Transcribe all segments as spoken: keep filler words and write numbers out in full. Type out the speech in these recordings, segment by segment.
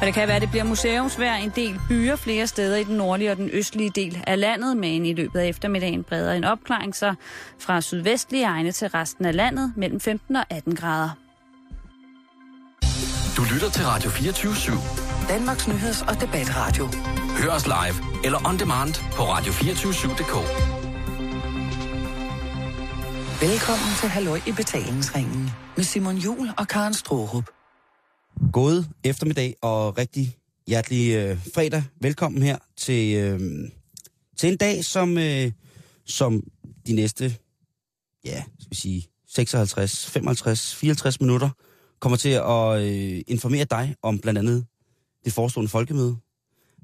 Og det kan være, at det bliver museumsvejr en del byer flere steder i den nordlige og den østlige del af landet, men i løbet af eftermiddagen breder en opklaring sig fra sydvestlige egne til resten af landet mellem femten og atten grader. Du lytter til Radio fireogtyve syv, Danmarks nyheds- og debatradio. Hør os live eller on demand på radio to fire syv punktum d k. Velkommen til Halløj i Betalingsringen med Simon Jul og Karen Straarup. God eftermiddag og rigtig hjertelig øh, fredag. Velkommen her til, øh, til en dag, som, øh, som de næste ja, skal vi sige, seksoghalvtreds, femoghalvtreds, fireoghalvtreds minutter kommer til at øh, informere dig om blandt andet det forestående folkemøde.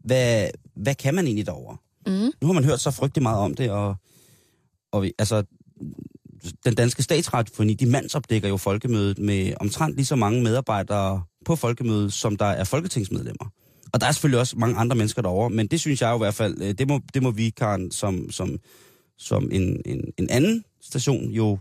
Hvad, hvad kan man egentlig derovre? Mm. Nu har man hørt så frygtelig meget om det, og, og vi, altså... Den danske statsradiofonien, de mandsopdækker jo folkemødet med omtrent lige så mange medarbejdere på folkemødet, som der er folketingsmedlemmer. Og der er selvfølgelig også mange andre mennesker derovre, men det synes jeg jo i hvert fald, det må, det må vi, Karen, som, som, som en, en, en anden station jo et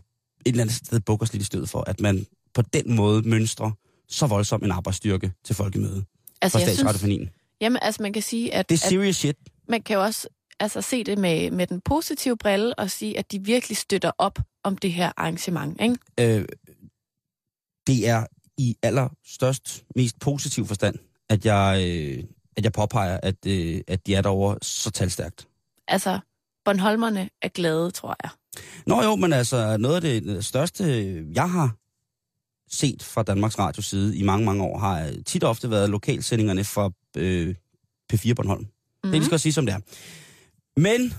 eller andet sted bukker lidt i stød for, at man på den måde mønstrer så voldsom en arbejdsstyrke til folkemødet altså, fra statsradiofonien. Synes, jamen, altså man kan sige, at... Det er serious at, shit. Man kan jo også... Altså se det med, med den positive brille og sige, at de virkelig støtter op om det her arrangement, ikke? Øh, det er i allerstørst, mest positiv forstand, at jeg, øh, at jeg påpeger, at, øh, at de er derovre så talstærkt. Altså, bornholmerne er glade, tror jeg. Nå jo, men altså noget af det største, jeg har set fra Danmarks Radios side i mange, mange år, har tit og ofte været lokalsendingerne fra øh, P fire Bornholm. Mm-hmm. Det vi skal sige, som det er. Men,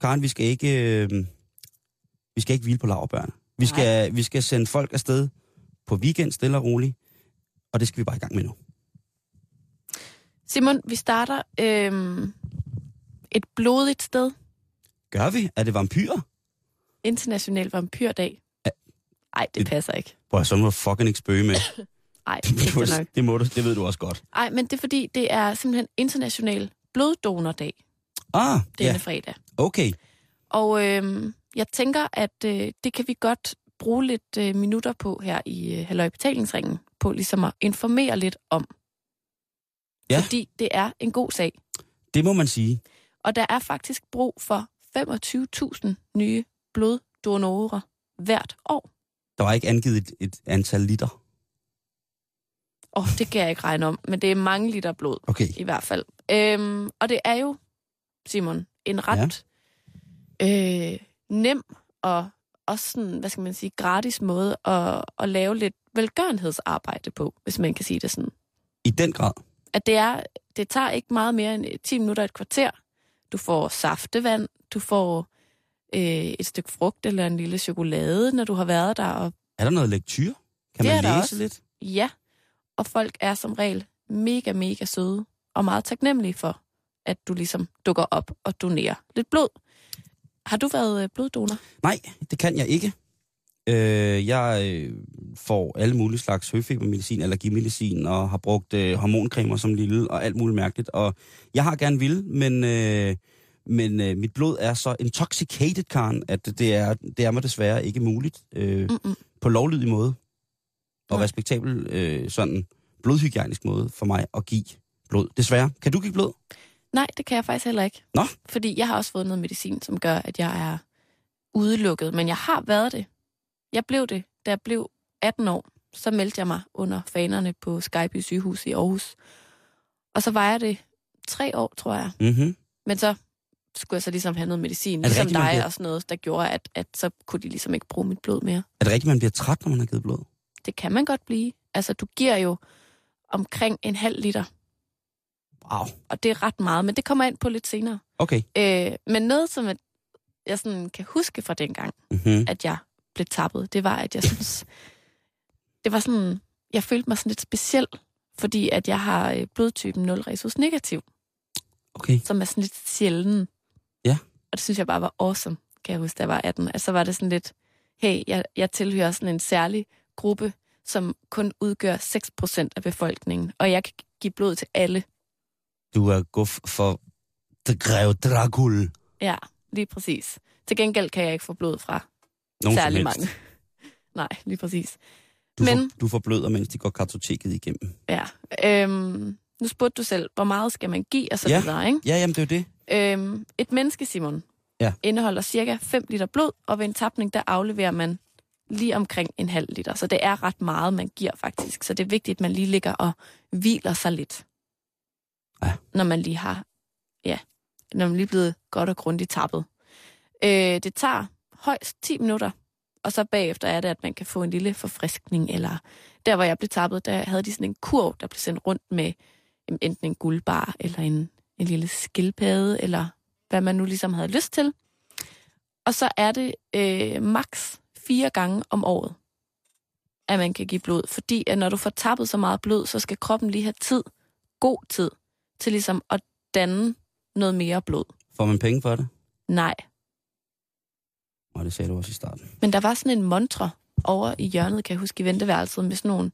Karen, vi skal ikke, øh, vi skal ikke hvile på laurbærrene. Vi skal, vi skal sende folk afsted på weekend, stille og roligt, og det skal vi bare i gang med nu. Simon, vi starter øh, et blodigt sted. Gør vi? Er det vampyrer? International vampyrdag. Nej, det, det passer ikke. Prøv at så må fucking ikke spøge med. Nej, det, det må du, det ved du også godt. Nej, men det er fordi, det er simpelthen international bloddonordag. Ah, denne ja. fredag. Okay. Og øh, jeg tænker, at øh, det kan vi godt bruge lidt øh, minutter på her i øh, Halløj Betalingsringen, på ligesom at informere lidt om. Ja. Fordi det er en god sag. Det må man sige. Og der er faktisk brug for femogtyve tusind nye bloddonorer hvert år. Der var ikke angivet et, et antal liter? Åh, oh, det kan jeg ikke regne om, men det er mange liter blod okay. i hvert fald. Øhm, og det er jo Simon, en ret ja. øh, nem og også sådan, hvad skal man sige, gratis måde at, at lave lidt velgørenhedsarbejde på, hvis man kan sige det sådan. I den grad? At det er, det tager ikke meget mere end ti minutter et kvarter. Du får saftevand, du får øh, et stykke frugt eller en lille chokolade, når du har været der. Og er der noget lektyr? Kan man læse også lidt? Ja, og folk er som regel mega, mega søde og meget taknemmelige for, at du ligesom dukker op og donerer lidt blod. Har du været bloddonor? Nej, det kan jeg ikke. Øh, jeg får alle mulige slags høfebermedicin, allergimedicin, og har brugt øh, hormoncremer som lille, og alt muligt mærkeligt. Og jeg har gerne ville, men, øh, men øh, mit blod er så intoxicated, Karen, at det er, det er mig desværre ikke muligt øh, på lovlydig måde, og nej. respektabel øh, sådan blodhygienisk måde for mig at give blod. Desværre. Kan du give blod? Nej, det kan jeg faktisk heller ikke. Nå? Fordi jeg har også fået noget medicin, som gør, at jeg er udelukket. Men jeg har været det. Jeg blev det, da jeg blev atten år. Så meldte jeg mig under fanerne på Skejby sygehus i Aarhus. Og så var jeg det tre år, tror jeg. Mm-hmm. Men så skulle jeg så ligesom have noget medicin, ligesom rigtigt, dig bliver... og sådan noget, der gjorde, at, at så kunne de ligesom ikke bruge mit blod mere. Er det rigtigt, man bliver træt, når man har givet blod? Det kan man godt blive. Altså, du giver jo omkring en halv liter. Wow. Og det er ret meget, men det kommer jeg ind på lidt senere. Okay. Øh, men noget, som jeg sådan kan huske fra dengang, mm-hmm. at jeg blev tappet, det var, at jeg synes, det var sådan, jeg følte mig sådan lidt speciel, fordi at jeg har blodtypen nul rhesus negativ, okay. som er sådan lidt sjælden. Ja. Og det synes jeg bare var awesome, kan jeg huske, da jeg var atten. Altså var det sådan lidt, hey, jeg, jeg tilhører sådan en særlig gruppe, som kun udgør seks procent af befolkningen, og jeg kan give blod til alle. Du er guf for Grev Dracul. Ja, lige præcis. Til gengæld kan jeg ikke få blod fra nogen særlig mange. Nej, lige præcis. Du, Men, får, du får bløder, mens de går kartoteket igennem. Ja, øhm, Nu spurgte du selv, hvor meget skal man give, og så ja. videre, ikke? Ja, jamen det er jo det. Øhm, et menneske, Simon, ja. indeholder cirka fem liter blod, og ved en tapning, der afleverer man lige omkring en halv liter. Så det er ret meget, man giver faktisk. Så det er vigtigt, at man lige ligger og hviler sig lidt. Ja. Når man lige har, ja, når man lige er blevet godt og grundigt tappet. Øh, det tager højst ti minutter, og så bagefter er det, at man kan få en lille forfriskning, eller der, hvor jeg blev tappet, der havde de sådan en kurv, der blev sendt rundt med jamen, enten en guldbar, eller en, en lille skildpadde, eller hvad man nu ligesom havde lyst til. Og så er det øh, maks fire gange om året, at man kan give blod, fordi at når du får tappet så meget blod, så skal kroppen lige have tid, god tid, til ligesom at danne noget mere blod. Får man penge for det? Nej. Og det sagde du også i starten. Men der var sådan en montre over i hjørnet, kan jeg huske, i venteværelset med sådan nogle,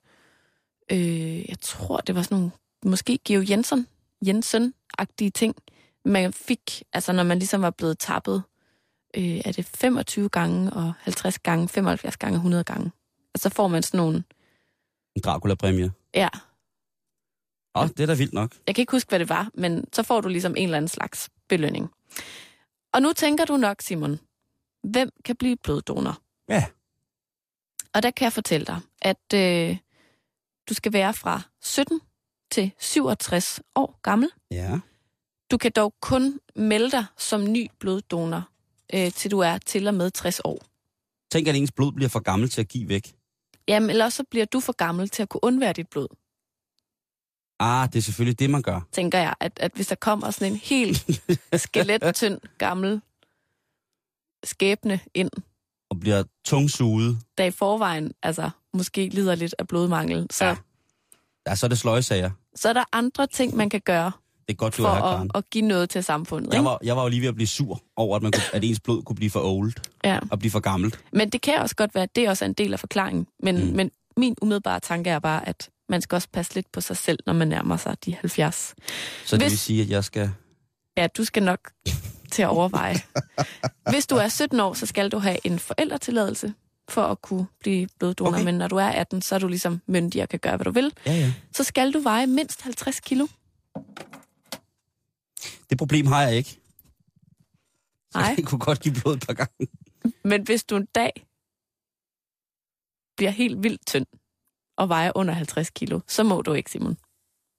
øh, jeg tror, det var sådan nogle, måske Georg Jensen, Jensen-agtige ting, man fik, altså når man ligesom var blevet tappet, øh, er det femogtyve gange og halvtreds gange, femoghalvfjerds gange, hundrede gange. Og så får man sådan nogle... En Dracula-præmie. Ja. Åh, oh, det er da vildt nok. Jeg kan ikke huske, hvad det var, men så får du ligesom en eller anden slags belønning. Og nu tænker du nok, Simon, hvem kan blive bloddonor? Ja. Og der kan jeg fortælle dig, at øh, du skal være fra sytten til syvogtres år gammel. Ja. Du kan dog kun melde dig som ny bloddonor, øh, til du er til og med tres år. Tænk, at ens blod bliver for gammel til at give væk. Jamen, eller så bliver du for gammel til at kunne undvære dit blod. Ah, det er selvfølgelig det, man gør. Tænker jeg, at, at hvis der kommer sådan en helt skelettynd gammel skæbne ind. Og bliver tungsuget. Der i forvejen, altså, måske lider lidt af blodmangel. Så, ja. Ja, så er det sløjsager. Så er der andre ting, man kan gøre. Det er godt, du for har at, at give noget til samfundet. Jeg var, jeg var jo lige ved at blive sur over, at, man kunne, at ens blod kunne blive for old. Ja. Og blive for gammelt. Men det kan også godt være, at det også er en del af forklaringen. Men, mm. men min umiddelbare tanke er bare, at man skal også passe lidt på sig selv, når man nærmer sig de halvfjerds. Så det Hvis... vil sige, at jeg skal... Ja, du skal nok til at overveje. Hvis du er sytten år, så skal du have en forældretilladelse for at kunne blive bloddonor. Okay. Men når du er atten, så er du ligesom myndig og kan gøre, hvad du vil. Ja, ja. Så skal du veje mindst halvtreds kilo. Det problem har jeg ikke. Så nej. Jeg kunne godt give blod et par gange. Men hvis du en dag bliver helt vildt tynd, og vejer under halvtreds kilo, så må du ikke, Simon.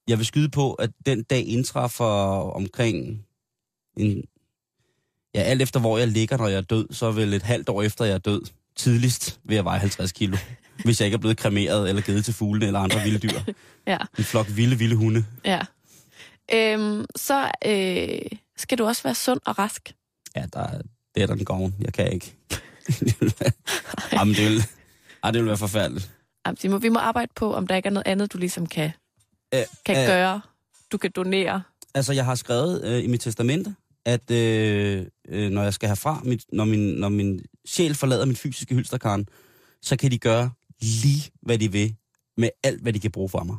Jeg vil skyde på, at den dag indtræffer omkring en... Ja, alt efter hvor jeg ligger, når jeg er død, så vil et halvt år efter jeg er død, tidligst vil jeg veje halvtreds kilo. Hvis jeg ikke er blevet kremeret eller givet til fuglene eller andre vilde dyr. Ja. En flok vilde, vilde hunde. Ja. Øhm, så øh, skal du også være sund og rask. Ja, der, det er der den gården. Jeg kan ikke. Jamen, det vil, ah, det vil være forfærdeligt. Simon, vi må arbejde på, om der ikke er noget andet, du ligesom kan, Æ, kan øh, gøre, du kan donere. Altså, jeg har skrevet øh, i mit testamente, at øh, øh, når jeg skal herfra, mit, når, min, når min sjæl forlader mit fysiske hylsterkarn, så kan de gøre lige, hvad de vil, med alt, hvad de kan bruge fra mig.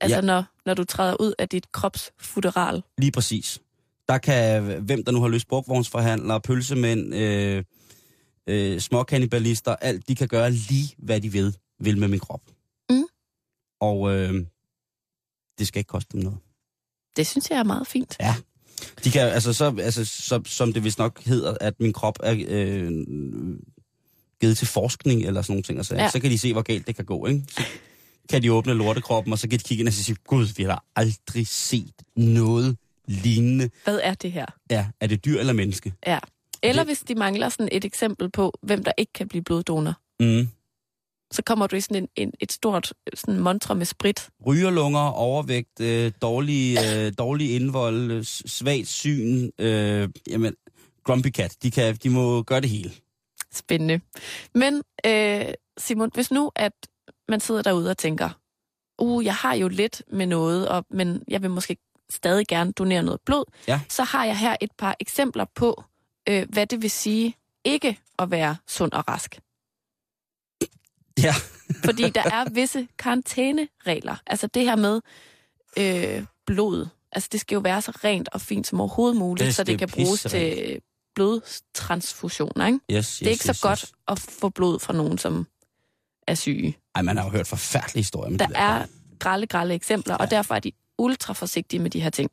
Altså, ja. når, når du træder ud af dit kropsfuderal? Lige præcis. Der kan, hvem der nu har løst brugvognsforhandlere, pølsemænd, øh, øh, småkannibalister, alt, de kan gøre lige, hvad de vil. vil med min krop. Mm. Og øh, det skal ikke koste dem noget. Det synes jeg er meget fint. Ja. De kan altså så altså så, som det vist nok hedder, at min krop er øh, givet til forskning eller sådan nogle ting og så. Ja. Så kan de se hvor galt det kan gå, ikke? Så kan de åbne lortekroppen og så kan de kigge ind og sige, gud, vi har aldrig set noget lignende. Hvad er det her? Ja, er det dyr eller menneske? Ja. Eller det... hvis de mangler sådan et eksempel på hvem der ikke kan blive bloddonor. Mm. Så kommer du i sådan en, en, et stort sådan montre med sprit. Rygerlunger, overvægt, øh, dårlig, øh, dårlig indvold, svagt syn, øh, jamen, grumpy cat. De, kan, de må gøre det hele. Spændende. Men øh, Simon, hvis nu at man sidder derude og tænker, uh, jeg har jo lidt med noget, og, men jeg vil måske stadig gerne donere noget blod, ja. Så har jeg her et par eksempler på, øh, hvad det vil sige ikke at være sund og rask. Ja. Fordi der er visse karantæneregler. Altså det her med øh, blod. Altså det skal jo være så rent og fint som overhovedet muligt, det så det kan bruges til blodtransfusioner, ikke? Yes, yes, det er ikke yes, så yes. godt at få blod fra nogen, som er syge. Ej, man har jo hørt forfærdelige historier. Med der det der er grelle, grelle eksempler, ja. Og derfor er de ultra forsigtige med de her ting.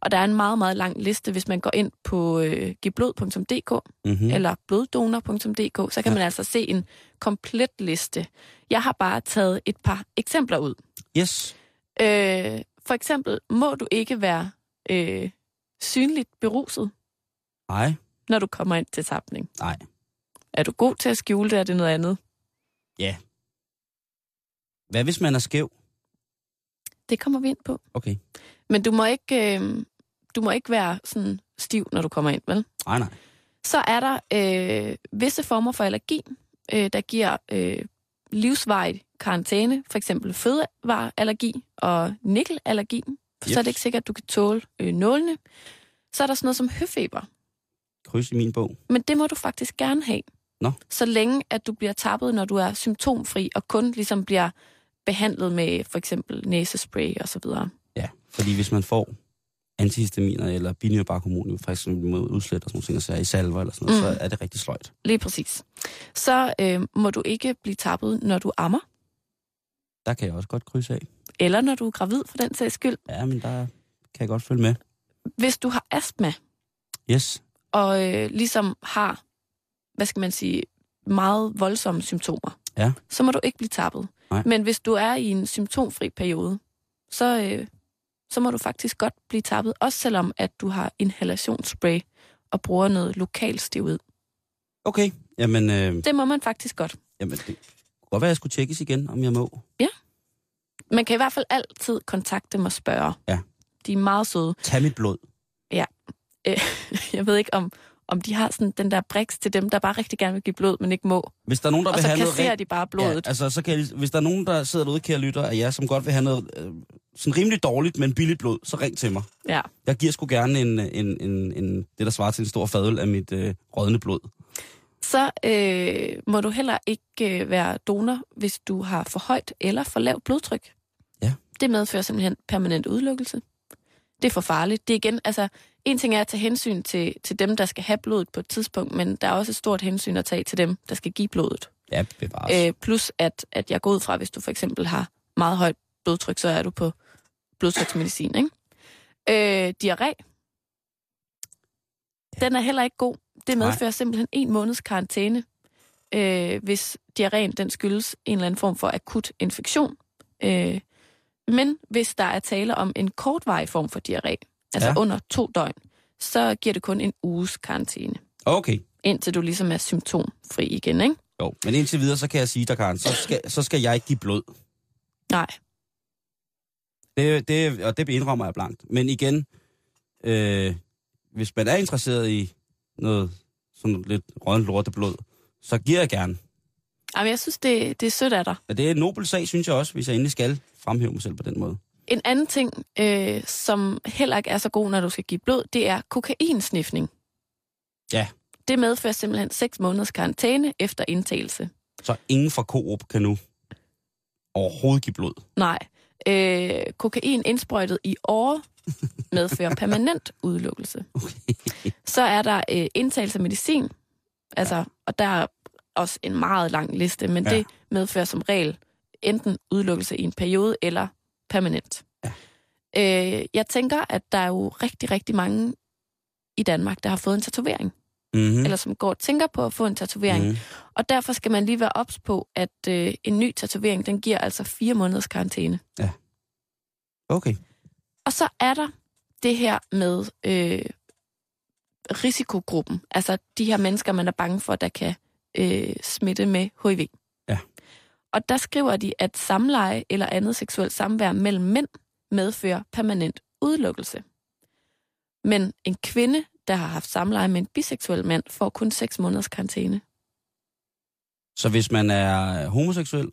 Og der er en meget, meget lang liste. Hvis man går ind på øh, give blod punktum d k mm-hmm. eller bloddonor punktum d k, så kan ja. man altså se en komplet liste. Jeg har bare taget et par eksempler ud. Yes. Øh, for eksempel må du ikke være øh, synligt beruset, nej, når du kommer ind til tapning. Nej. Er du god til at skjule det, er det noget andet? Ja. Hvad hvis man er skæv? Det kommer vi ind på. Okay. Men du må ikke, øh, du må ikke være sådan stiv, når du kommer ind, vel? Nej, nej. Så er der øh, visse former for allergi, øh, der giver øh, livsvarig karantæne, for eksempel fødevareallergi og nikkelallergi, for yep. så er det ikke sikkert, at du kan tåle øh, nålene. Så er der sådan noget som høfeber. Kryds i min bog. Men det må du faktisk gerne have. Nå. Så længe, at du bliver tappet, når du er symptomfri, og kun ligesom bliver behandlet med for eksempel næsespray og så videre. Ja, fordi hvis man får antihistaminer eller binyrbarkhormon, for eksempel mod udslæt og sådan nogle ting, og i salver eller sådan noget, mm. så er det rigtig sløjt. Lige præcis. Så øh, må du ikke blive tappet, når du ammer. Der kan jeg også godt krydse af. Eller når du er gravid, for den sags skyld. Ja, men der kan jeg godt følge med. Hvis du har astma. Yes. Og øh, ligesom har, hvad skal man sige, meget voldsomme symptomer, ja. så må du ikke blive tappet. Nej. Men hvis du er i en symptomfri periode, så, øh, så må du faktisk godt blive tappet, også selvom at du har inhalationsspray og bruger noget lokalsteroid. Okay, jamen... Øh... Det må man faktisk godt. Jamen, det kunne godt være, jeg skulle tjekkes igen, om jeg må. Ja. Man kan i hvert fald altid kontakte dem og spørge. Ja. De er meget søde. Tag mit blod. Ja. Øh, jeg ved ikke, om... om de har sådan den der briks til dem, der bare rigtig gerne vil give blod, men ikke må. Hvis der er nogen, der og vil så have kasserer noget... de bare blodet. Ja, altså, så kan jeg, hvis der er nogen, der sidder derude, kære lytter, af jer, som godt vil have noget øh, sådan rimelig dårligt, men billigt blod, så ring til mig. Ja. Jeg giver sgu gerne en, en, en, en, det, der svarer til en stor fadøl af mit øh, rådne blod. Så øh, må du heller ikke øh, være donor, hvis du har for højt eller for lavt blodtryk. Ja. Det medfører simpelthen permanent udelukkelse. Det er for farligt. Det er igen, altså, en ting er at tage hensyn til, til dem, der skal have blodet på et tidspunkt, men der er også et stort hensyn at tage til dem, der skal give blodet. Ja, bevares. Øh, plus at, at jeg går ud fra, hvis du for eksempel har meget højt blodtryk, så er du på blodtryksmedicin, ikke? Øh, diarré. Den er heller ikke god. Det medfører simpelthen en måneds karantæne, øh, hvis diarréen den skyldes en eller anden form for akut infektion. Øh, Men hvis der er tale om en kortvarig form for diarré, altså ja. under to døgn, så giver det kun en uges karantæne. Okay. Indtil du ligesom er symptomfri igen, ikke? Jo, men indtil videre, så kan jeg sige dig, Karen, så skal, så skal jeg ikke give blod. Nej. Det, det, og det indrømmer jeg blankt. Men igen, øh, hvis man er interesseret i noget sådan lidt rådent lortet blod, så giver jeg gerne. Jamen, jeg synes, det, det er sødt af dig. Og det er en nobel sag, synes jeg også, hvis jeg endelig skal fremhæve mig selv på den måde. En anden ting, øh, som heller ikke er så god, når du skal give blod, det er kokainsniffning. Ja. Det medfører simpelthen seks måneders karantæne efter indtagelse. Så ingen fra Coop kan nu overhovedet give blod? Nej. Øh, kokain indsprøjtet i åre medfører permanent udelukkelse. Okay. Så er der øh, indtagelse af medicin, altså, ja. og der er også en meget lang liste, men ja. det medfører som regel enten udelukkelse i en periode eller permanent. Ja. Øh, jeg tænker, at der er jo rigtig, rigtig mange i Danmark, der har fået en tatovering. Mm-hmm. Eller som går og tænker på at få en tatovering. Mm-hmm. Og derfor skal man lige være ops på, at øh, en ny tatovering, den giver altså fire måneders karantæne. Ja. Okay. Og så er der det her med øh, risikogruppen. Altså de her mennesker, man er bange for, der kan øh, smitte med H I V. Og der skriver de, at samleje eller andet seksuelt samvær mellem mænd medfører permanent udelukkelse. Men en kvinde, der har haft samleje med en biseksuel mand, får kun seks måneders karantæne. Så hvis man er homoseksuel?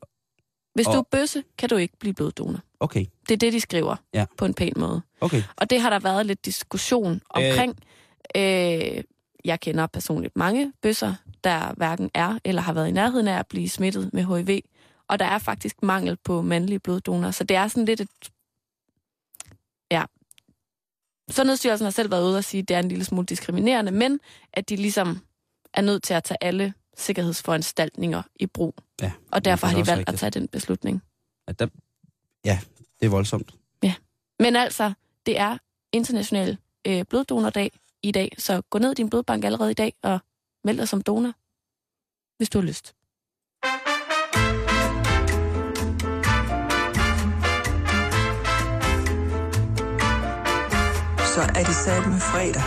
Hvis og... du er bøsse, kan du ikke blive bloddonor. Okay. Det er det, de skriver ja. på en pæn måde. Okay. Og det har der været lidt diskussion omkring. Øh... Øh... Jeg kender personligt mange bøsser, der hverken er eller har været i nærheden af at blive smittet med H I V. Og der er faktisk mangel på mandlige bloddonorer, så det er sådan lidt et... Ja. Sundhedsstyrelsen har selv været ude og sige, at det er en lille smule diskriminerende, men at de ligesom er nødt til at tage alle sikkerhedsforanstaltninger i brug. Ja, og derfor har de valgt rigtigt. at tage den beslutning. Ja, der... ja, det er voldsomt. Ja. Men altså, det er international øh, bloddonordag i dag, så gå ned i din blodbank allerede i dag og meld dig som donor, hvis du har lyst. Så er det sat med fredag,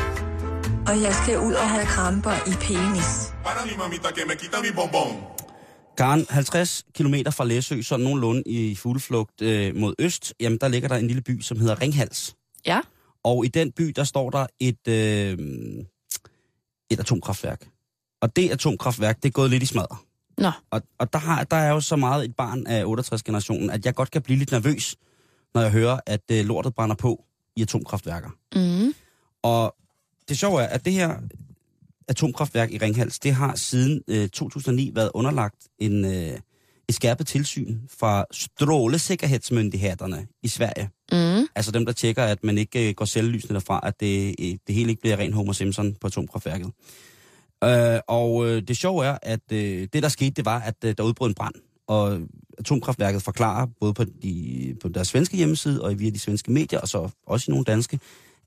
og jeg skal ud og have kramper i penis. Karen, halvtreds kilometer fra Læsø, sådan nogenlunde i fugleflugt øh, mod øst, jamen der ligger der en lille by, som hedder Ringhals. Ja. Og i den by, der står der et, øh, et atomkraftværk. Og det atomkraftværk, det er gået lidt i smadret. Nå. Og, og der, har, der er jo så meget et barn af otteogtres-generationen, at jeg godt kan blive lidt nervøs, når jeg hører, at øh, lortet brænder på i atomkraftværker. Mm. Og det sjove er, at det her atomkraftværk i Ringhals, det har siden øh, to tusind og ni været underlagt en, øh, et skærpet tilsyn fra strålesikkerhedsmyndighederne i Sverige. Mm. Altså dem, der tjekker, at man ikke øh, går selvlysende derfra, at det, øh, det hele ikke bliver ren Homer Simpson på atomkraftværket. Øh, og øh, det sjove er, at øh, det, der skete, det var, at øh, der udbrød en brand, og atomkraftværket forklarer, både på, de, på deres svenske hjemmeside og via de svenske medier, og så også i nogle danske,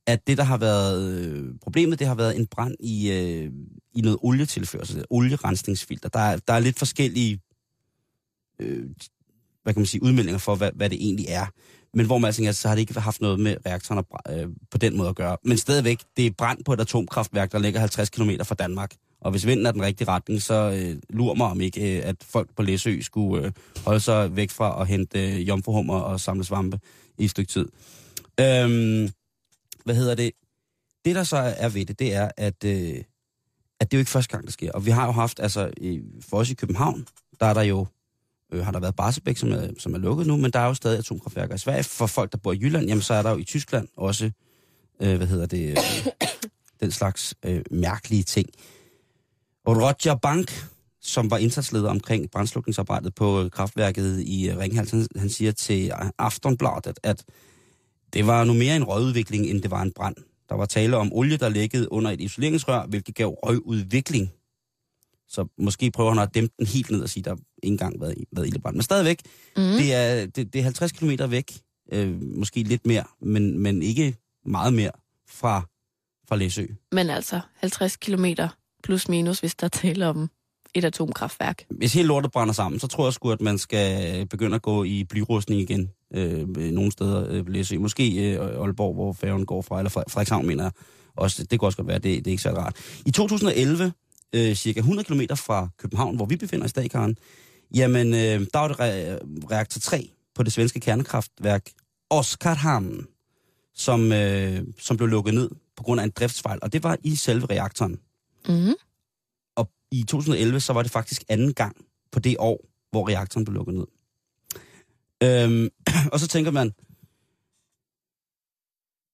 at det, der har været øh, problemet, det har været en brand i, øh, i noget olietilførsel, olierensningsfilter. Der er, der er lidt forskellige øh, hvad kan man sige, udmeldinger for, hvad, hvad det egentlig er. Men hvor man altså tænker, så har det ikke haft noget med reaktorerne øh, på den måde at gøre. Men stadigvæk, det er brand på et atomkraftværk, der ligger halvtreds kilometer fra Danmark. Og hvis vinden er den rigtige retning, så øh, lurer mig om ikke, øh, at folk på Læsø skulle øh, holde sig væk fra at hente øh, jomfruhummer og samle svampe i et stykke tid. Øhm, hvad hedder det? Det, der så er ved det, det er, at, øh, at det er jo ikke første gang, det sker. Og vi har jo haft, altså øh, for os i København, der er der jo, øh, har der været Barsebæk, som er, som er lukket nu, men der er jo stadig atomkraftværker i Sverige. For folk, der bor i Jylland, jamen så er der jo i Tyskland også, øh, hvad hedder det, øh, den slags øh, mærkelige ting. Og Roger Bank, som var indsatsleder omkring brandslukningsarbejdet på kraftværket i Ringhals, han, han siger til Aftonbladet, at det var nu mere en røgudvikling, end det var en brand. Der var tale om olie, der lækkede under et isoleringsrør, hvilket gav røgudvikling. Så måske prøver han at dæmpe den helt ned og sige, at der ikke engang været, været ildebrand. Men stadigvæk, mm. det, er, det, det er halvtreds kilometer væk, øh, måske lidt mere, men, men ikke meget mere fra, fra Læsø. Men altså halvtreds kilometer plus minus, hvis der taler om et atomkraftværk. Hvis hele lortet brænder sammen, så tror jeg sgu, at man skal begynde at gå i blyrustning igen. Øh, nogle steder øh, Læsø. Måske øh, Aalborg, hvor færgen går fra, eller fra, Frederikshavn, mener jeg også. Det kan også godt være, det, det er ikke så rart. I to tusind og elleve, øh, cirka hundrede kilometer fra København, hvor vi befinder os i dag, Karen, jamen, øh, der var det re- reaktor tre på det svenske kernekraftværk Oskarshamn, som, øh, som blev lukket ned på grund af en driftsfejl, og det var i selve reaktoren. Mm-hmm. Og i to tusind og elleve, så var det faktisk anden gang på det år, hvor reaktoren blev lukket ned. Øhm, og så tænker man,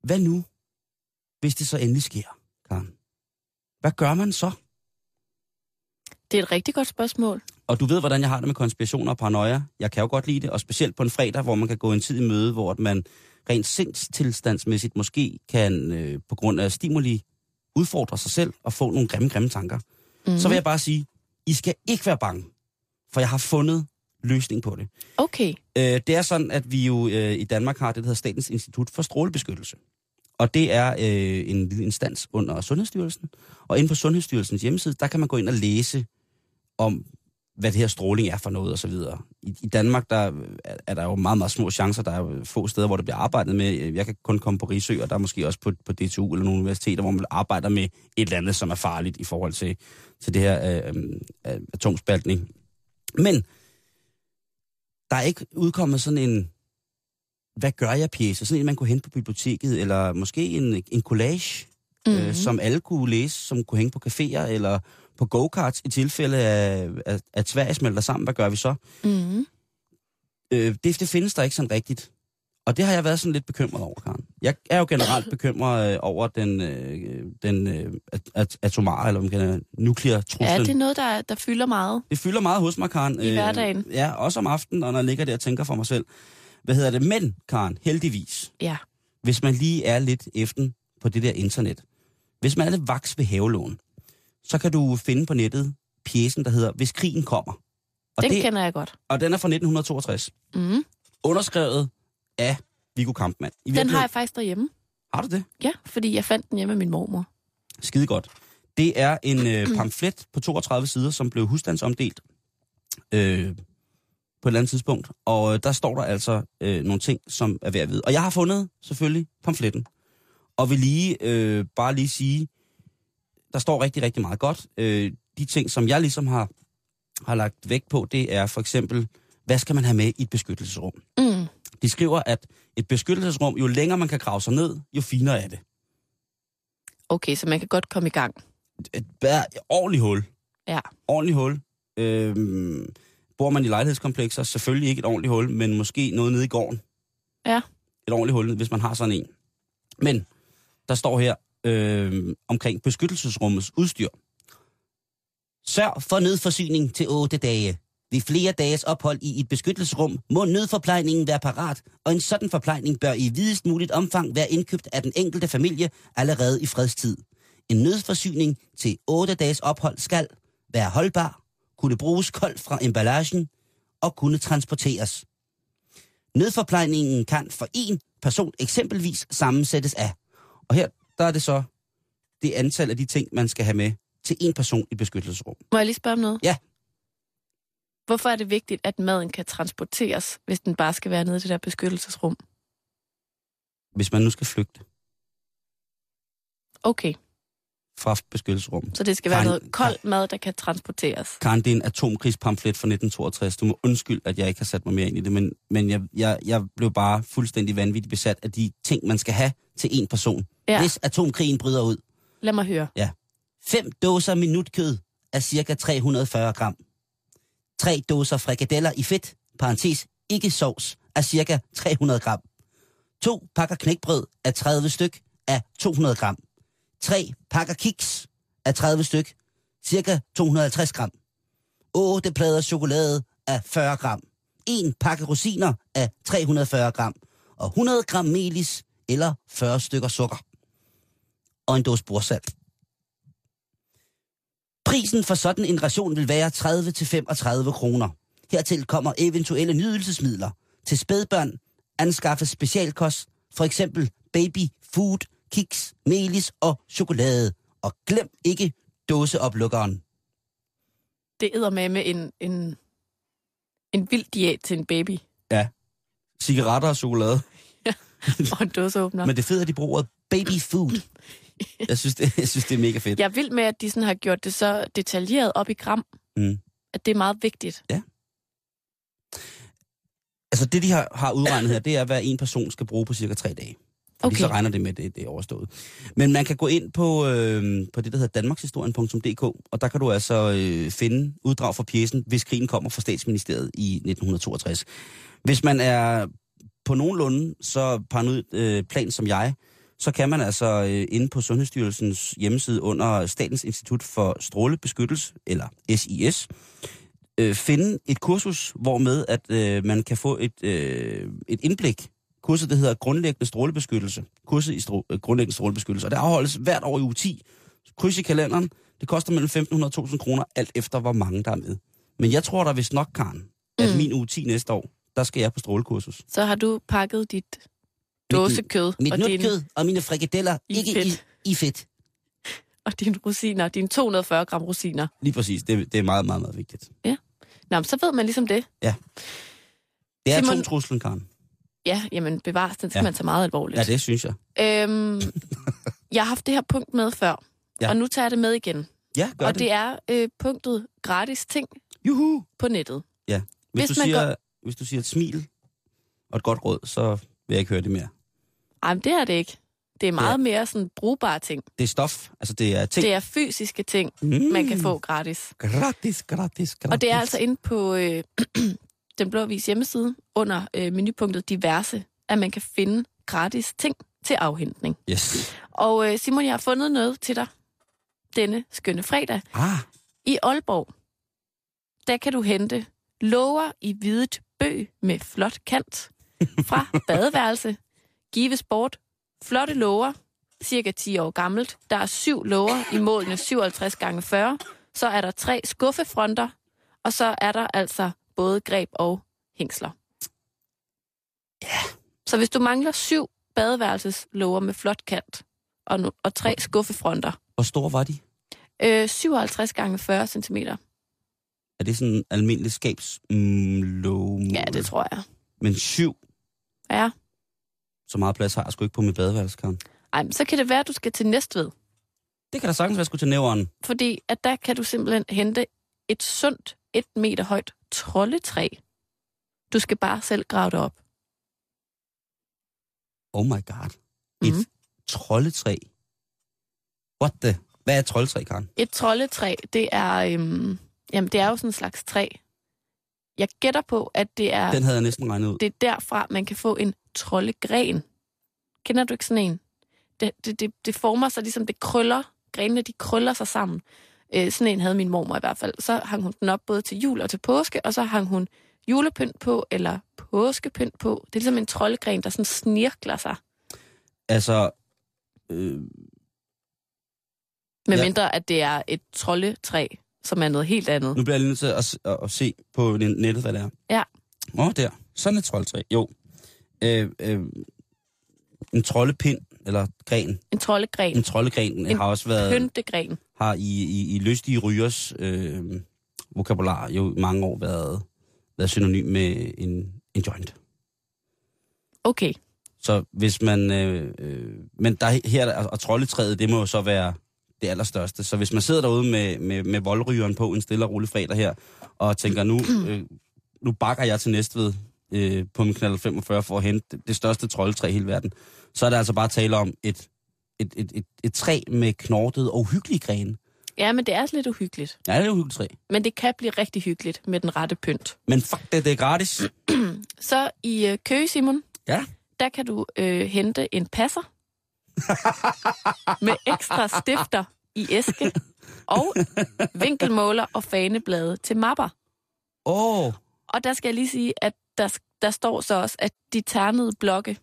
hvad nu, hvis det så endelig sker, Karen? Hvad gør man så? Det er et rigtig godt spørgsmål. Og du ved, hvordan jeg har det med konspirationer og paranoia. Jeg kan jo godt lide det, og specielt på en fredag, hvor man kan gå en tid i møde, hvor man rent sindstilstandsmæssigt måske kan, øh, på grund af stimuli, udfordre sig selv og få nogle grimme, grimme tanker. Mm. Så vil jeg bare sige, I skal ikke være bange, for jeg har fundet løsning på det. Okay. Øh, det er sådan, at vi jo øh, i Danmark har det, der hedder Statens Institut for Strålebeskyttelse. Og det er øh, en lille instans under Sundhedsstyrelsen. Og inde på Sundhedsstyrelsens hjemmeside, der kan man gå ind og læse om, hvad det her stråling er for noget osv. I, i Danmark der er der jo meget, meget små chancer. Der er jo få steder, hvor det bliver arbejdet med. Jeg kan kun komme på Risø, og der er måske også på, på D T U eller nogle universiteter, hvor man arbejder med et eller andet, som er farligt i forhold til, til det her øh, øh, atomspaltning. Men der er ikke udkommet sådan en, hvad gør jeg pjæse? Sådan en, man kunne hente på biblioteket, eller måske en, en collage, mm-hmm. øh, som alle kunne læse, som kunne hænge på caféer, eller på go-karts i tilfælde af, at, at Sverige smelter sammen. Hvad gør vi så? Mm-hmm. Øh, det, det findes der ikke sådan rigtigt. Og det har jeg været sådan lidt bekymret over, Karen. Jeg er jo generelt bekymret øh, over den, øh, den øh, at, atomare, eller om man kan nuklear truslen. Ja, det er noget, der, der fylder meget. Det fylder meget hos mig, Karen. I øh, hverdagen. Ja, også om aftenen, og når jeg ligger der og tænker for mig selv. Hvad hedder det? Men, Karen, heldigvis, ja. Hvis man lige er lidt efter på det der internet, hvis man er lidt vaks ved havelån, så kan du finde på nettet pjecen, der hedder Hvis krigen kommer. Og den det, kender jeg godt. Og den er fra nitten toogtres. Mm. Underskrevet af Viggo Kampmann. I den har jeg faktisk derhjemme. Har du det? Ja, fordi jeg fandt den hjemme af min mormor. Skide godt. Det er en øh, pamflet på toogtredive sider, som blev husstandsomdelt øh, på et eller andet tidspunkt. Og øh, der står der altså øh, nogle ting, som er værd at vide. Og jeg har fundet, selvfølgelig, pamfletten. Og vil lige, øh, bare lige sige, der står rigtig, rigtig meget godt. Øh, de ting, som jeg ligesom har, har lagt vægt på, det er for eksempel, hvad skal man have med i et beskyttelsesrum? Mm. De skriver, at et beskyttelsesrum, jo længere man kan grave sig ned, jo finere er det. Okay, så man kan godt komme i gang. Et, et ordentligt hul. Ja. Ordentligt hul. Øhm, bor man i lejlighedskomplekser, selvfølgelig ikke et ordentligt hul, men måske noget nede i gården. Ja. Et ordentligt hul, hvis man har sådan en. Men der står her øh, omkring beskyttelsesrummets udstyr. Sørg for nødforsyning til otte dage. Ved flere dages ophold i et beskyttelsesrum må nødforplejningen være parat, og en sådan forplejning bør i videst muligt omfang være indkøbt af den enkelte familie allerede i fredstid. En nødforsyning til otte dages ophold skal være holdbar, kunne bruges koldt fra emballagen og kunne transporteres. Nødforplejningen kan for én person eksempelvis sammensættes af. Og her der er det så det antal af de ting, man skal have med til én person i et beskyttelsesrum. Må jeg lige spørge om noget? Ja. Hvorfor er det vigtigt, at maden kan transporteres, hvis den bare skal være nede i det der beskyttelsesrum? Hvis man nu skal flygte. Okay. Fra beskyttelsesrummet. Så det skal Karen, være noget kold mad, der kan transporteres? Karen, det er en atomkrigspamflet fra nitten toogtres. Du må undskylde, at jeg ikke har sat mig mere ind i det, men, men jeg, jeg, jeg blev bare fuldstændig vanvittigt besat af de ting, man skal have til én person. Ja. Hvis atomkrigen bryder ud. Lad mig høre. Ja. Fem dåser minutkød er cirka tre hundrede og fyrre gram. Tre dåser frikadeller i fedt, parentes ikke sovs, er cirka tre hundrede gram. To pakker knækbrød af tredive styk er to hundrede gram. Tre pakker kiks af tredive styk, cirka to hundrede og halvtreds gram. Otte plader chokolade af fyrre gram. En pakke rosiner af tre hundrede og fyrre gram. Og hundrede gram melis eller fyrre stykker sukker. Og en dåse bordsalt. Prisen for sådan en ration vil være tredive til femogtredive kroner. Hertil kommer eventuelle nydelsesmidler. Til spædbørn anskaffes specialkost, for eksempel baby food, kiks, melis og chokolade. Og glem ikke dåseoplukkeren. Det æder med med en, en, en vild diæt til en baby. Ja. Cigaretter og chokolade. Ja, og en dåseåbner. Men det fede er, de bruger baby food. Jeg synes, det, jeg synes, det er mega fedt. Jeg er vild med, at de sådan har gjort det så detaljeret op i gram, mm. at det er meget vigtigt. Ja. Altså det, de har, har udregnet her, det er, hvad en person skal bruge på cirka tre dage. Fordi okay. Så regner det med, at det, det er overstået. Men man kan gå ind på, øh, på det, der hedder danmarkshistorien punktum d k, og der kan du altså øh, finde uddrag fra pjecen, hvis krigen kommer fra statsministeriet i nitten toogtres. Hvis man er på nogenlunde så paranoid øh, plan som jeg, så kan man altså øh, inde på Sundhedsstyrelsens hjemmeside under Statens Institut for Strålebeskyttelse, eller S I S, øh, finde et kursus, hvormed at, øh, man kan få et, øh, et indblik. Kurset, det hedder Grundlæggende Strålebeskyttelse. Kurset i stro- øh, Grundlæggende Strålebeskyttelse. Og det afholdes hvert år i uge ti. Kryds i kalenderen. Det koster mellem femten hundrede og to tusind kroner, alt efter hvor mange der er med. Men jeg tror der vist nok, Karen, at mm. min uge ti næste år, der skal jeg på strålekursus. Så har du pakket dit... dåsekød. Mit og nutkød og mine frikadeller i ikke fedt. I, i fedt. Og dine rosiner, dine to hundrede og fyrre gram rosiner. Lige præcis, det, det er meget, meget, meget vigtigt. Ja. Nå, så ved man ligesom det. Ja. Det er atomtruslen, Karen. Ja, jamen bevares, den skal ja. Man tage meget alvorligt. Ja, det synes jeg. Øhm, jeg har haft det her punkt med før, ja. Og nu tager jeg det med igen. Ja, gør og det. det er øh, punktet gratis ting Juhu. På nettet. Ja, hvis, hvis, du siger, går... hvis du siger et smil og et godt råd, så... vil jeg ikke høre det mere. Ej, men det er det ikke. Det er meget ja. Mere sådan brugbare ting. Det er stof, altså det er ting. Det er fysiske ting, mm. man kan få gratis. Gratis, gratis, gratis. Og det er altså inde på øh, Den Blå Avis hjemmeside, under øh, menupunktet diverse, at man kan finde gratis ting til afhentning. Yes. Og øh, Simon, jeg har fundet noget til dig denne skønne fredag. Ah. I Aalborg, der kan du hente låger i hvidet bøg med flot kant. Fra badeværelse, Give Sport, flotte låger, cirka ti år gammelt. Der er syv låger i målene syvoghalvtreds gange fyrre. Så er der tre skuffefronter, og så er der altså både greb og hængsler. Ja, Så hvis du mangler syv badeværelseslåger med flot kant og, no- og tre skuffefronter. Hvor store var de? Øh, syvoghalvtreds gange fyrre centimeter. Er det sådan en almindelig skabslåge? Mm, ja, det tror jeg. Men syv? Ja. Så meget plads har jeg sgu ikke på mit badeværelseskant. Ej, men så kan det være, at du skal til Næstved. Det kan da sagtens være, at jeg skulle til Næveren. Fordi at der kan du simpelthen hente et sundt, et meter højt trolletræ. Du skal bare selv grave det op. Oh my god. Et mm-hmm. trolletræ. What the? Hvad er et trolletræ, Karen? Et trolletræ, det er, øhm, jamen, det er jo sådan en slags træ. Jeg gætter på, at det er... Den havde jeg næsten regnet ud. Det er derfra, man kan få en trollegren. Kender du ikke sådan en? Det, det, det, det former sig ligesom, det krøller. Grenene, de krøller sig sammen. Øh, sådan en havde min mormor i hvert fald. Så hang hun den op både til jul og til påske, og så hang hun julepynt på, eller påskepynt på. Det er ligesom en troldgren, der sådan snirkler sig. Altså... Øh... Med mindre, ja. At det er et trolletræ, som er noget helt andet. Nu bliver jeg lige nødt til at, at, at se på nettet, hvad det er. Ja. Åh, oh, der. Sådan et troldtræ. Jo. Øh, øh, en troldepind, eller gren. En troldegren. En troldegren har også været... En pyntegren. Har i, i, i lystige rygers øh, vokabular jo i mange år været, været synonym med en, en joint. Okay. Så hvis man... Øh, øh, men der her, og troldetræet, det må jo så være... det allerstørste. Så hvis man sidder derude med, med, med voldrygeren på en stille og rolig fredag her, og tænker, nu, øh, nu bakker jeg til Næstved øh, på min knald femogfyrre for at hente det største troldetræ i hele verden, så er der altså bare tale om et, et, et, et, et træ med knortede og uhyggelige grene. Ja, men det er lidt uhyggeligt. Ja, det er et uhyggeligt træ. Men det kan blive rigtig hyggeligt med den rette pynt. Men fuck det, det er gratis. Så i øh, Køge, Simon, ja? Der kan du øh, hente en passer, med ekstra stifter i æske og vinkelmåler og faneblade til mapper. Åh. Oh. Og der skal jeg lige sige, at der, der står så også, at de ternede blokke,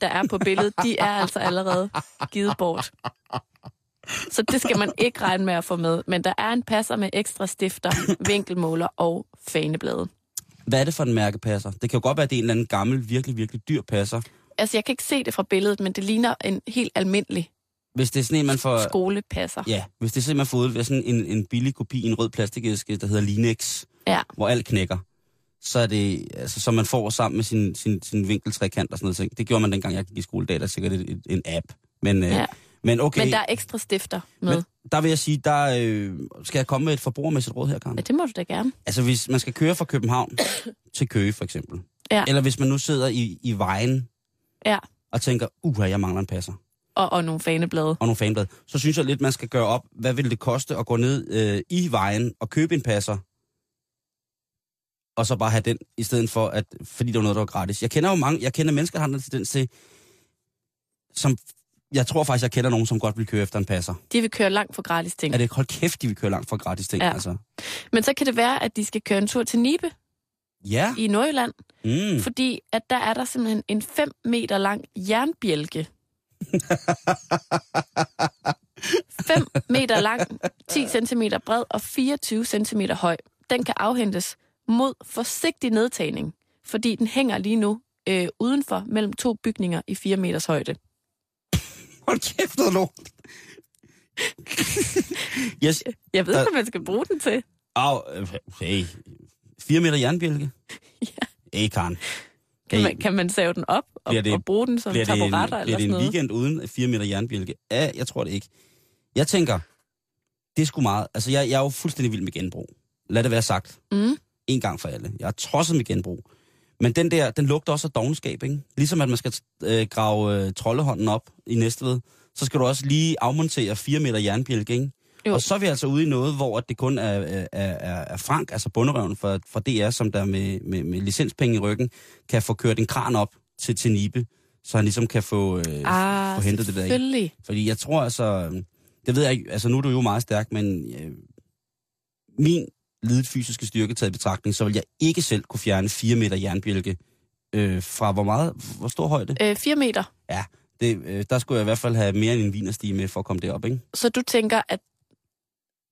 der er på billedet, de er altså allerede givet bort. Så det skal man ikke regne med at få med. Men der er en passer med ekstra stifter, vinkelmåler og faneblade. Hvad er det for en mærkepasser? Det kan jo godt være, at det er en eller anden gammel, virkelig, virkelig dyr passer. Altså, jeg kan ikke se det fra billedet, men det ligner en helt almindelig hvis det er sådan en, man får, skolepasser. Ja, hvis det er sådan, man får ud sådan en, en billig kopi i en rød plastikæske, der hedder Linex, ja. Hvor alt knækker, så er det, altså, som man får sammen med sin, sin, sin vinkeltrekant og sådan noget. Så det gjorde man dengang, jeg gik i skoledag, der er sikkert en, en app. Men, ja. øh, men, okay. Men der er ekstra stifter med. Men der vil jeg sige, der øh, skal jeg komme med et forbrugermæssigt råd her, Karen? Ja, det må du da gerne. Altså, hvis man skal køre fra København til Køge, for eksempel. Ja. Eller hvis man nu sidder i, i vejen, ja. Og tænker, uha, jeg mangler en passer. Og, og nogle faneblade. Og nogle faneblade. Så synes jeg lidt, man skal gøre op, hvad vil det koste at gå ned øh, i vejen og købe en passer, og så bare have den, i stedet for, at fordi der var noget, der var gratis. Jeg kender jo mange, jeg kender mennesker, der har en tendens til, som, jeg tror faktisk, jeg kender nogen, som godt vil køre efter en passer. De vil køre langt for gratis ting. Er det hold kæft, de vil køre langt for gratis ting, ja. Altså. Men så kan det være, at de skal køre en tur til Nibe. Ja. I Nordjylland, mm. fordi at der er der simpelthen en fem meter lang jernbjælke. fem meter lang, ti centimeter bred og fireogtyve centimeter høj. Den kan afhentes mod forsigtig nedtagning, fordi den hænger lige nu øh, udenfor mellem to bygninger i fire meters højde. Hold kæft, noget lort. Yes. Jeg ved ikke, hvad man skal bruge den til. Au, okay. Fire meter jernbjælke? Ja. Ej, Karen. Kan man, kan man save den op og, det, og bruge den som taburetter eller sådan noget? Bliver det en noget? Weekend uden fire meter jernbjælke? Ja, jeg tror det ikke. Jeg tænker, det er sgu meget. Altså, jeg, jeg er jo fuldstændig vild med genbrug. Lad det være sagt. Mm. En gang for alle. Jeg er trodset med genbrug. Men den der, den lugter også af dovenskab, ikke? Ligesom at man skal øh, grave øh, troldehånden op i Næstved, så skal du også lige afmontere fire meter jernbjælke, ikke? Jo. Og så er vi altså ude i noget, hvor det kun er, er, er, er Frank, altså bunderøven fra, fra D R, som der med, med, med licenspenge i ryggen, kan få kørt en kran op til, til Nibe, så han ligesom kan få, øh, ah, få hentet det der i. Fordi jeg tror altså, det ved jeg ikke, altså nu er du jo meget stærk, men øh, min lidet fysiske styrke taget i betragtning, så vil jeg ikke selv kunne fjerne fire meter jernbjælke øh, fra hvor meget, hvor stor højde? Øh, fire meter. Ja, det, øh, der skulle jeg i hvert fald have mere end en vinerstige med for at komme derop, ikke? Så du tænker, at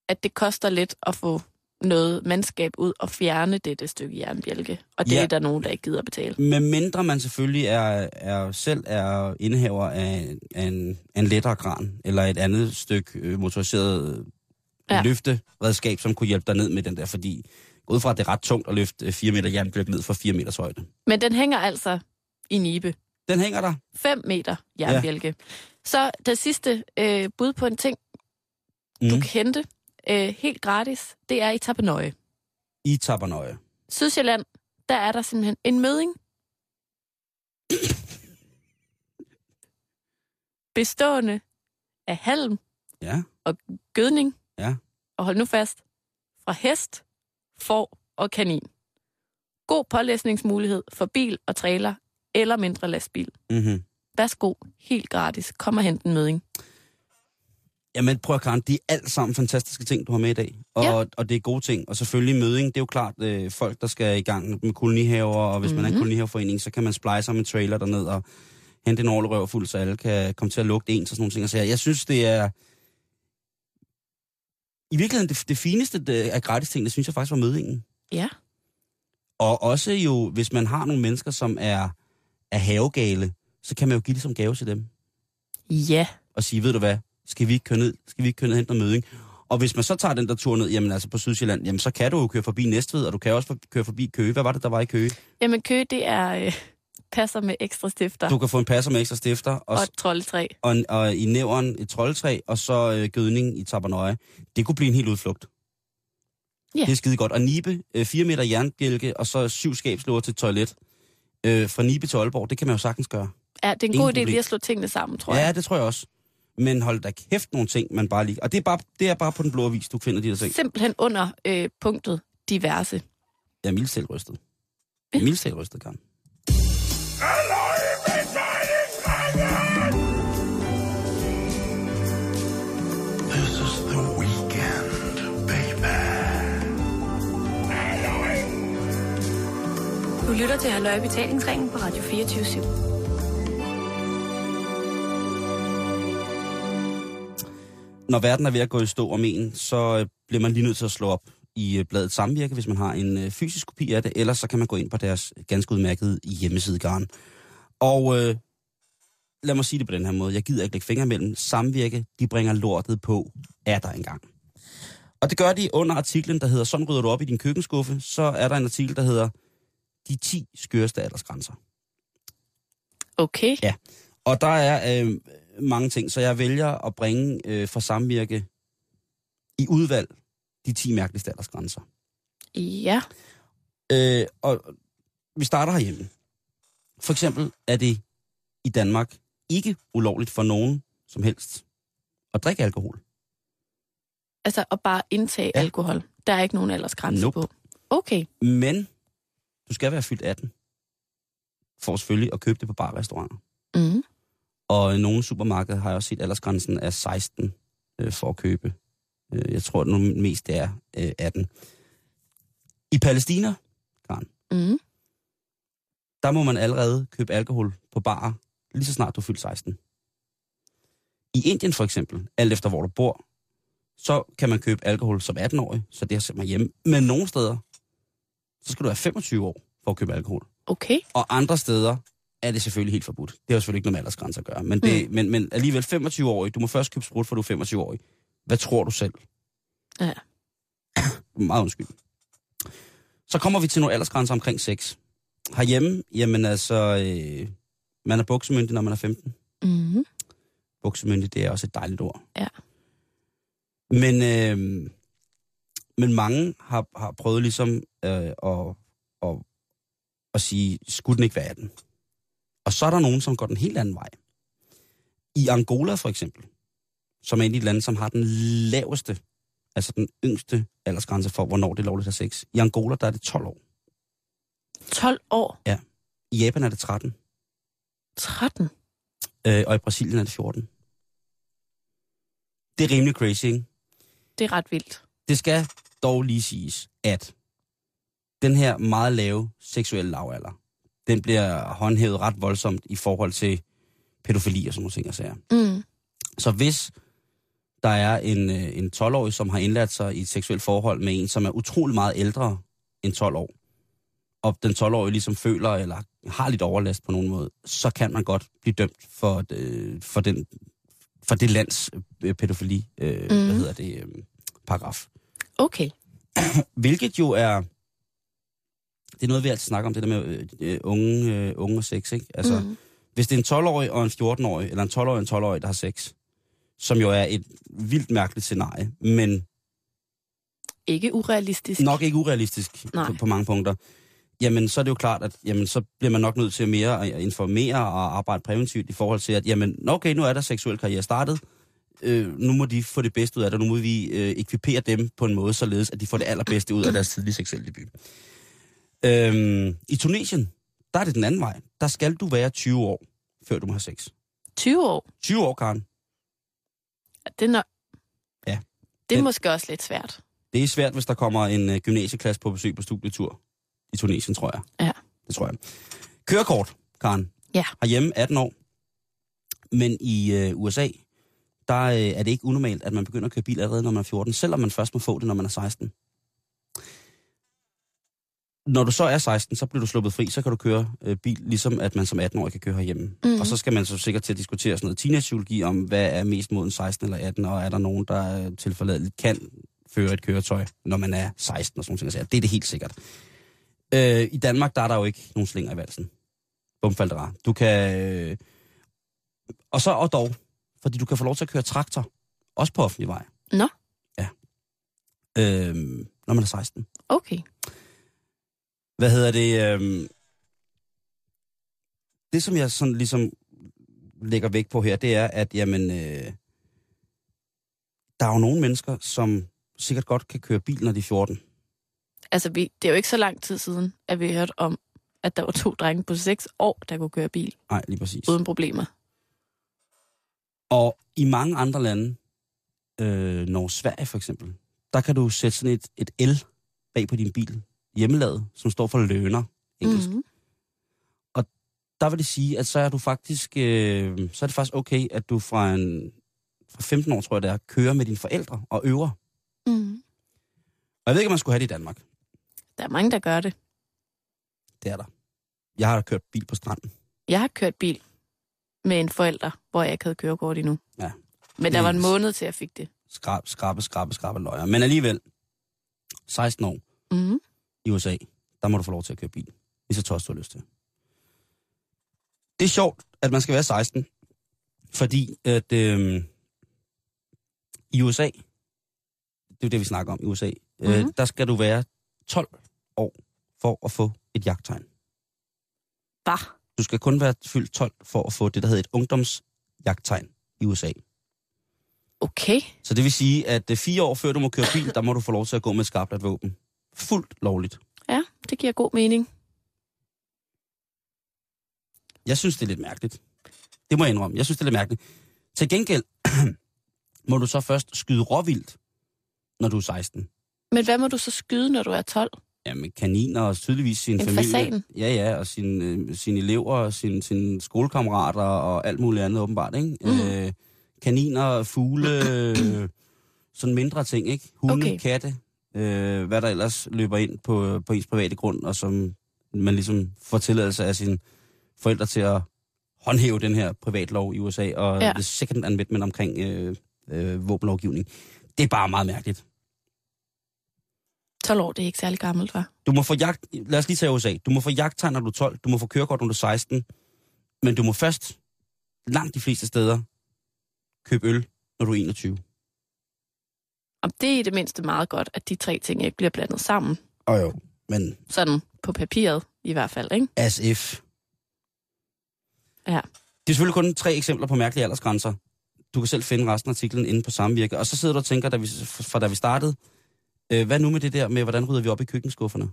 at det koster lidt at få noget mandskab ud og fjerne dette stykke jernbjælke. Og det ja. er der nogen, der ikke gider betale. Men mindre man selvfølgelig er, er selv er indehaver af, af en, en lettere kran, eller et andet stykke motoriseret ja. løfteredskab, som kunne hjælpe dig ned med den der, fordi ud fra, at det er ret tungt at løfte fire meter jernbjælke ned fra fire meters højde. Men den hænger altså i Nibe. Den hænger der. fem meter jernbjælke. Ja. Så det sidste øh, bud på en ting, mm. du kan hente øh, helt gratis, det er i Tabernøje. I Tabernøje. Sydsjælland, der er der simpelthen en mødding. Bestående af halm ja. og gødning. Ja. Og hold nu fast. Fra hest, får og kanin. God pålæsningsmulighed for bil og trailer eller mindre lastbil. Mm-hmm. Værsgo, helt gratis. Kom og hent en mødding. Jamen prøv at Karen, de er alt sammen fantastiske ting, du har med i dag. Og, ja. og det er gode ting. Og selvfølgelig mødding, det er jo klart øh, folk, der skal i gang med kolonihaver. Og hvis mm-hmm. man er en kolonihaveforening, så kan man splice om en trailer derned og hente en ålerøv fuld, så alle kan komme til at lugte ens og sådan nogle ting. Og så jeg synes, det er... I virkeligheden, det, det fineste af gratis ting, det synes jeg faktisk var møddingen. Ja. Og også jo, hvis man har nogle mennesker, som er, er havegale, så kan man jo give det som gave til dem. Ja. Og sige, ved du hvad, skal vi ikke køre ned, skal vi ikke køre ned og hente noget mødding? Og hvis man så tager den der tur ned, jamen altså på Sydsjælland, jamen så kan du jo køre forbi Næstved, og du kan også køre forbi Køge. Hvad var det, der var i Køge? Jamen Køge, det er øh, passer med ekstra stifter. Du kan få en passer med ekstra stifter. Og, og et troldetræ. Og, og i nævren et troldetræ, og så øh, gødning i Tabernøje. Det kunne blive en hel udflugt. Ja. Det er skide godt. Og Nibe, øh, fire meter jernbjælke, og så syv skabslåger til toilet. Øh, fra Nibe til Aalborg, det kan man jo sagtens gøre. Ja, det er en Ingen god idé problem. lige at slå tingene sammen, tror ja, jeg. Ja, det tror jeg også. Men hold da kæft nogle ting, man bare lige... Og det er bare, det er bare på den blå avis, du finder de der ting. Simpelthen under øh, punktet diverse. Ja, mildstælt rystet. Mildstælt rystet, Karen. Halløj i Betalingsringen! This is the weekend, baby. Halløj! Du lytter til Halløj i Betalingsringen på Radio fireogtyve syv. Når verden er ved at gå i stå om en, så bliver man lige nødt til at slå op i bladet Samvirke, hvis man har en fysisk kopi af det, ellers så kan man gå ind på deres ganske udmærkede hjemmeside, Karen. Og øh, lad mig sige det på den her måde, jeg gider ikke lægge fingre mellem. Samvirke, de bringer lortet på, er der engang. Og det gør de under artiklen, der hedder, sådan rydder du op i din køkkenskuffe, så er der en artikel, der hedder, de ti skøreste aldersgrænser. Okay. Ja, og der er... Øh, mange ting, så jeg vælger at bringe øh, fra Samvirke i udvalg de ti mærkeligste aldersgrænser. Ja. Øh, og vi starter herhjemme. For eksempel er det i Danmark ikke ulovligt for nogen som helst at drikke alkohol. Altså at bare indtage ja. alkohol. Der er ikke nogen aldersgrænse nope. på. Okay. Men du skal være fyldt atten for selvfølgelig at købe det på bar og restauranter. Mhm. Og nogle supermarkeder har jeg også set aldersgrænsen af seksten øh, for at købe. Jeg tror, det mest er øh, atten. I Palæstina, Karen, mm. der må man allerede købe alkohol på barer, lige så snart du er fyldt seksten. I Indien for eksempel, alt efter hvor du bor, så kan man købe alkohol som atten-årig, så det har sendt mig hjemme. Men nogle steder, så skal du være femogtyve år for at købe alkohol. Okay. Og andre steder... er det selvfølgelig helt forbudt. Det har selvfølgelig ikke noget med aldersgrænser at gøre. Men, det, mm. men, men alligevel femogtyve-årig, du må først købe sprut, for du er femogtyve-årig. Hvad tror du selv? Ja. Meget undskyld. Så kommer vi til nogle aldersgrænser omkring sex. Herhjemme, jamen altså, øh, man er buksemyndig, når man er femten. Mm. Buksemyndig, det er også et dejligt ord. Ja. Men, øh, men mange har, har prøvet ligesom øh, at, at, at sige, skulle den ikke være atten? Og så er der nogen, som går den helt anden vej. I Angola for eksempel, som er et land, som har den laveste, altså den yngste aldersgrænse for, hvornår det er lovligt at have sex. I Angola, der er det tolv år. tolv år? Ja. I Japan er det tretten. tretten? Øh, og i Brasilien er det fjorten. Det er rimelig crazy, ikke? Det er ret vildt. Det skal dog lige siges, at den her meget lave seksuelle lavalder, den bliver håndhævet ret voldsomt i forhold til pædofili og sådan nogle ting, jeg siger. Mm. Så hvis der er en, en tolv-årig, som har indladt sig i et seksuelt forhold med en, som er utrolig meget ældre end tolv år, og den tolv-årige ligesom føler eller har lidt overlast på nogen måde, så kan man godt blive dømt for, øh, for, den, for det lands øh, pædofili, øh, mm. hvad hedder det, øh, paragraf. Okay. Hvilket jo er... Det er noget, vi altid snakker om, det der med øh, unge, øh, unge og sex, ikke? Altså, mm. hvis det er en tolv-årig og en fjorten-årig, eller en tolv-årig og en tolv-årig, der har sex, som jo er et vildt mærkeligt scenarie, men... Ikke urealistisk. Nok ikke urealistisk på, på mange punkter. Jamen, så er det jo klart, at jamen, så bliver man nok nødt til mere at informere og arbejde præventivt i forhold til, at jamen, okay, nu er der seksuel karriere startet, øh, nu må de få det bedste ud af det, nu må vi øh, ekvipere dem på en måde, således at de får det allerbedste ud af deres tidlige seksuelle debut. Øhm, I Tunesien, der er det den anden vej. Der skal du være tyve år, før du må have sex. tyve år? tyve år, Karen. Det er nok... Ja. Det er det, måske også lidt svært. Det er svært, hvis der kommer en øh, gymnasieklasse på besøg på studietur i Tunesien, tror jeg. Ja. Det tror jeg. Kørekort, Karen. Ja. Herhjemme atten år. Men i øh, U S A, der øh, er det ikke unormalt, at man begynder at køre bil allerede, når man er fjorten, selvom man først må få det, når man er seksten. Når du så er seksten, så bliver du sluppet fri, så kan du køre øh, bil, ligesom at man som atten-årig kan køre herhjemme. Mm-hmm. Og så skal man så sikkert til at diskutere sådan noget teenagepsykologi om, hvad er mest moden seksten eller atten, og er der nogen, der tilforladeligt kan føre et køretøj, når man er seksten og sådan noget. Det er det helt sikkert. Øh, I Danmark, der er der jo ikke nogen slinger i valsen. Bumfaldera. Du kan... Øh, og så og dog, fordi du kan få lov til at køre traktor, også på offentlig vej. Nå? Ja. Øh, når man er seksten. Okay. Hvad hedder det? Øh... Det, som jeg sådan ligesom lægger vægt på her, det er, at jamen, øh... der er jo nogle mennesker, som sikkert godt kan køre bil, når de er fjorten. Altså, vi... det er jo ikke så lang tid siden, at vi hørte om, at der var to drenge på seks år, der kunne køre bil. Nej, lige præcis. Uden problemer. Og i mange andre lande, øh, Norge, Sverige for eksempel, der kan du sætte sådan et, et el bag på din bil. Hjemmelavet, som står for lønner, engelsk. Mm-hmm. Og der vil det sige, at så er du faktisk, øh, så er det faktisk okay, at du fra en fra femten år, tror jeg det er, kører med dine forældre og øver. Mm-hmm. Og jeg ved ikke, om man skulle have det i Danmark. Der er mange, der gør det. Det er der. Jeg har kørt bil på stranden. Jeg har kørt bil med en forælder, hvor jeg ikke havde kørekort endnu. Ja. Men der var en måned til, jeg fik det. Skrab, skrabe, skrabe, skrabe løjer. Men alligevel, seksten år. Mhm. I U S A, der må du få lov til at køre bil. Lige så tosset, du har lyst til. Det er sjovt, at man skal være seksten, fordi at øh, i U S A, det er det, vi snakker om i U S A, øh, mm-hmm. der skal du være tolv år for at få et jagttegn. Hva? Du skal kun være fyldt tolv for at få det, der hedder et ungdomsjagttegn i U S A. Okay. Så det vil sige, at øh, fire år før du må køre bil, der må du få lov til at gå med et skarpladt våben. Fuldt lovligt. Ja, det giver god mening. Jeg synes, det er lidt mærkeligt. Det må jeg indrømme. Jeg synes, det er lidt mærkeligt. Til gengæld må du så først skyde råvildt, når du er seksten. Men hvad må du så skyde, når du er tolv? Jamen kaniner og tydeligvis sin en familie. En fasan? Ja, ja, og sine sin elever og sine sin skolekammerater og alt muligt andet åbenbart, ikke? Mm. Øh, kaniner, fugle, sådan mindre ting, ikke? Hunde, okay. Katte. Øh, hvad der ellers løber ind på, på ens private grund, og som man ligesom får tilladelse af sine forældre til at håndhæve den her privatlov i U S A, og ja. The second amendment omkring øh, øh, våbenlovgivning. Det er bare meget mærkeligt. tolv år, det er ikke særlig gammelt, hva'? Du må få jagt... Lad os lige tage U S A. Du må få jagttegn, når du er tolv, du må få kørekort, når du er seksten, men du må først, langt de fleste steder, købe øl, når du er enogtyve. Om det er i det mindste meget godt, at de tre ting ikke bliver blandet sammen. Åh oh, jo, men... Sådan på papiret i hvert fald, ikke? As if. Ja. Det er selvfølgelig kun tre eksempler på mærkelige aldersgrænser. Du kan selv finde resten af artiklen inde på Samvirke. Og så sidder du og tænker, da vi, fra da vi startede, øh, hvad nu med det der med, hvordan rydder vi op i køkkenskufferne?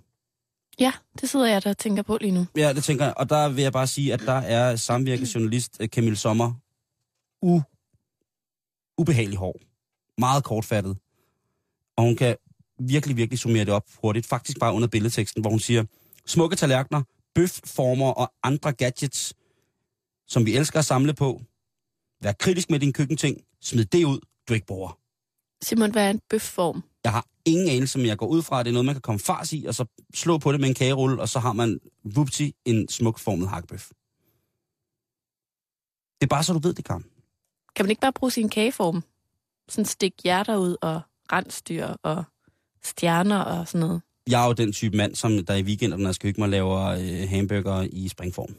Ja, det sidder jeg der og tænker på lige nu. Ja, det tænker jeg. Og der vil jeg bare sige, at der er Samvirkes journalist Camille Sommer u... ubehagelig hård. Meget kortfattet. Og hun kan virkelig, virkelig summere det op hurtigt. Faktisk bare under billedteksten, hvor hun siger, smukke tallerkener, bøfformer og andre gadgets, som vi elsker at samle på. Vær kritisk med dine køkkenting. Smid det ud, du ikke bruger. Simon, hvad er en bøfform? Jeg har ingen anelse, men jeg går ud fra, at det er noget, man kan komme fars i, og så slå på det med en kagerulle, og så har man, vupti, en smuk formet hakkebøf. Det er bare så, du ved det, Karen. Kan man ikke bare bruge sin kageform? Sådan stik hjerter ud, og rensdyr, og stjerner, og sådan noget. Jeg er jo den type mand, som der i weekenden, når jeg skal hygge mig, laver øh, hamburger i springform.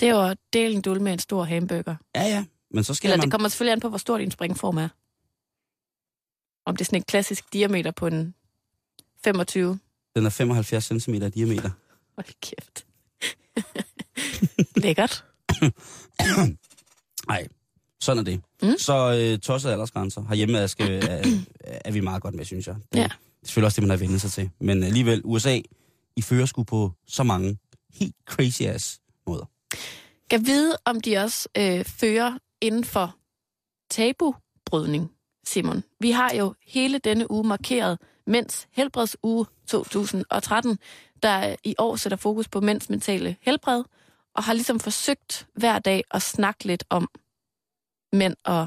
Det er jo delen dul med en stor hamburger. Ja, ja. Men så skal Eller man... det kommer selvfølgelig an på, hvor stor din springform er. Om det er sådan en klassisk diameter på en femogtyve. Den er femoghalvfjerds centimeter i diameter. Hold kæft. Lækkert. Nej, sådan er det. Mm? Så øh, tossede aldersgrænser. Herhjemme er, skal, er, er vi meget godt med, synes jeg. Det er ja. Selvfølgelig også det, man har vendt sig til. Men alligevel, U S A, I fører sgu på så mange helt crazy ass måder. Kan vide, om de også øh, fører inden for tabubrydning, Simon. Vi har jo hele denne uge markeret Mænds Helbredsuge to tusind og tretten, der i år sætter fokus på mænds mentale helbred, og har ligesom forsøgt hver dag at snakke lidt om mænd og,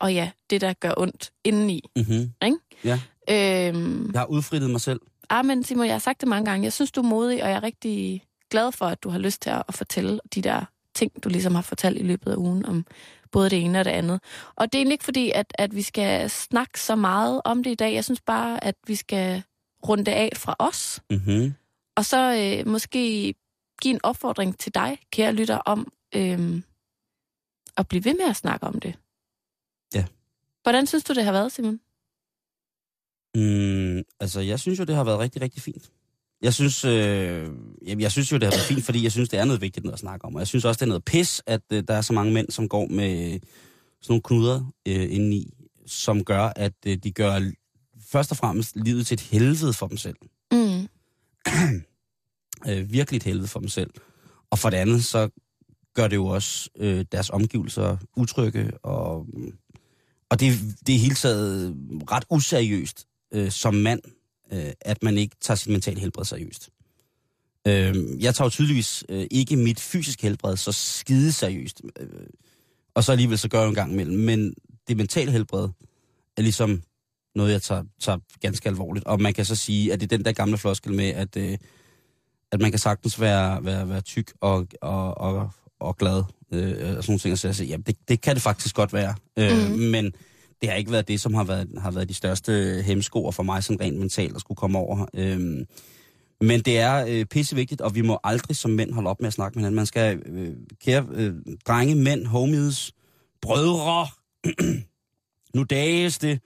og ja, det, der gør ondt indeni. Mm-hmm. Ikke? Ja. Øhm, jeg har udfridet mig selv. Ah, men Simon, jeg har sagt det mange gange. Jeg synes, du er modig, og jeg er rigtig glad for, at du har lyst til at fortælle de der ting, du ligesom har fortalt i løbet af ugen om både det ene og det andet. Og det er ikke fordi, at, at vi skal snakke så meget om det i dag. Jeg synes bare, at vi skal runde af fra os. Mm-hmm. Og så øh, måske give en opfordring til dig, kære lytter, om øh, at blive ved med at snakke om det. Ja. Hvordan synes du, det har været, Simon? Mm, altså, jeg synes jo, det har været rigtig, rigtig fint. Jeg synes, øh, jeg synes jo, det har været fint, fordi jeg synes, det er noget vigtigt noget at snakke om. Og jeg synes også, det er noget pis, at øh, der er så mange mænd, som går med sådan nogle knuder øh, indeni, som gør, at øh, de gør først og fremmest livet til et helvede for dem selv. Mm. øh, virkelig et helvede for dem selv. Og for det andet, så gør det jo også øh, deres omgivelser utrygge, og, og det, det er hele taget ret useriøst øh, som mand, at man ikke tager sit mentale helbred seriøst. Jeg tager tydeligvis ikke mit fysiske helbred så skide seriøst, og så alligevel så gør jeg en gang imellem, men det mentale helbred er ligesom noget, jeg tager, tager ganske alvorligt, og man kan så sige, at det er den der gamle floskel med, at, at man kan sagtens være, være, være tyk og, og, og, og glad, og sådan ting, og så sige, jamen det, det kan det faktisk godt være, mm. men det har ikke været det, som har været, har været de største hæmskoer for mig, sådan rent mentalt at skulle komme over. Øhm, men det er øh, pissevigtigt, og vi må aldrig som mænd holde op med at snakke med hinanden. Man skal øh, kære øh, drenge, mænd, homies, brødre, nu dages det.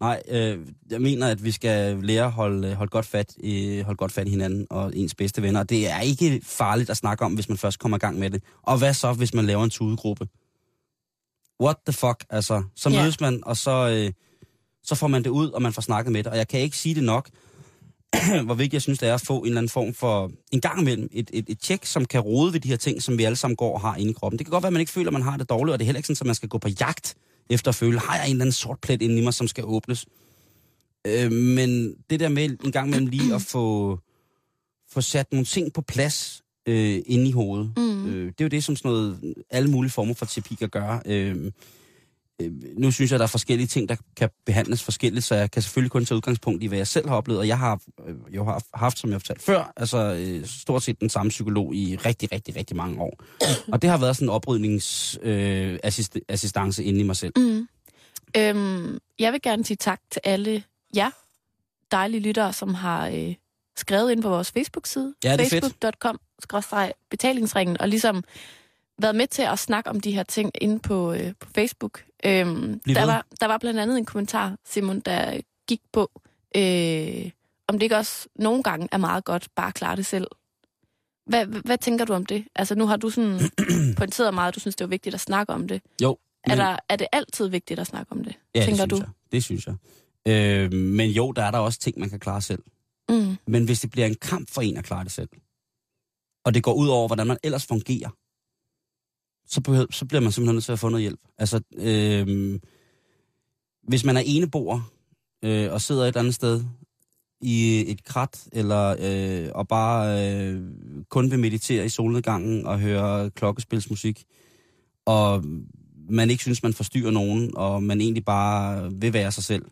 Nej, øh, jeg mener, at vi skal lære at holde, holde, godt fat, øh, holde godt fat i hinanden og ens bedste venner. Det er ikke farligt at snakke om, hvis man først kommer i gang med det. Og hvad så, hvis man laver en tudegruppe? What the fuck, altså. Så mødes yeah. man, og så, øh, så får man det ud, og man får snakket med det. Og jeg kan ikke sige det nok, hvor vigtigt jeg synes, det er at få en eller anden form for, en gang imellem, et, et, et tjek, som kan rode ved de her ting, som vi alle sammen går og har inde i kroppen. Det kan godt være, at man ikke føler, at man har det dårligt, og det er heller ikke sådan, at man skal gå på jagt efter at føle, har jeg en eller anden sort plet inde i mig, som skal åbnes. Øh, men det der med en gang imellem lige at få, få sat nogle ting på plads, Øh, inde i hovedet. Mm. Øh, det er jo det, som sådan noget, alle mulige former for terapi kan gøre. Øh, øh, nu synes jeg, at der er forskellige ting, der kan behandles forskelligt, så jeg kan selvfølgelig kun tage udgangspunkt i, hvad jeg selv har oplevet, og jeg har øh, jo har haft, som jeg har fortalt før, altså øh, stort set den samme psykolog i rigtig, rigtig, rigtig mange år. Og det har været sådan en oprydningsassistance øh, inde i mig selv. Mm. Øhm, jeg vil gerne sige tak til alle jer dejlige lyttere, som har øh, skrevet ind på vores Facebook-side. Ja, det er facebook punktum com betalingsringen, og ligesom været med til at snakke om de her ting inde på, øh, på Facebook. Øhm, der, var, der var blandt andet en kommentar, Simon, der gik på, øh, om det ikke også nogle gange er meget godt bare at klare det selv. Hvad, hvad tænker du om det? Altså nu har du sådan pointeret meget, at du synes, det er vigtigt at snakke om det. Jo. Men... Er, der, er det altid vigtigt at snakke om det, ja, tænker det du? Ja, det synes jeg. Øh, men jo, der er der også ting, man kan klare selv. Mm. Men hvis det bliver en kamp for en at klare det selv, og det går ud over, hvordan man ellers fungerer, så, behøver, så bliver man simpelthen nødt til at få noget hjælp. Altså, øh, hvis man er eneboer øh, og sidder et eller andet sted i et krat, eller øh, og bare øh, kun vil meditere i solnedgangen og høre klokkespilsmusik, og man ikke synes, man forstyrrer nogen, og man egentlig bare vil være sig selv.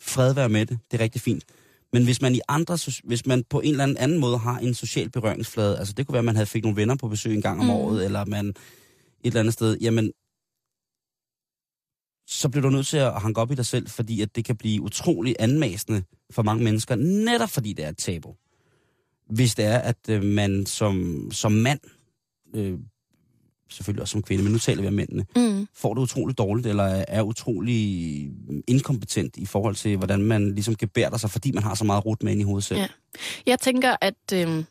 Fred være med det, det er rigtig fint. Men hvis man i andre, hvis man på en eller anden måde har en social berøringsflade, altså det kunne være, at man havde fik nogle venner på besøg en gang om mm. året, eller man et eller andet sted, jamen, så bliver du nødt til at hanke op i dig selv, fordi at det kan blive utrolig anmasende for mange mennesker, netop fordi det er et tabu. Hvis det er, at øh, man som, som mand, øh, selvfølgelig også som kvinde, men nu taler vi om mændene, mm. får det utroligt dårligt, eller er utrolig inkompetent i forhold til, hvordan man ligesom gebærder sig, fordi man har så meget rod med ind i hovedet selv. Ja. Jeg tænker, at øh,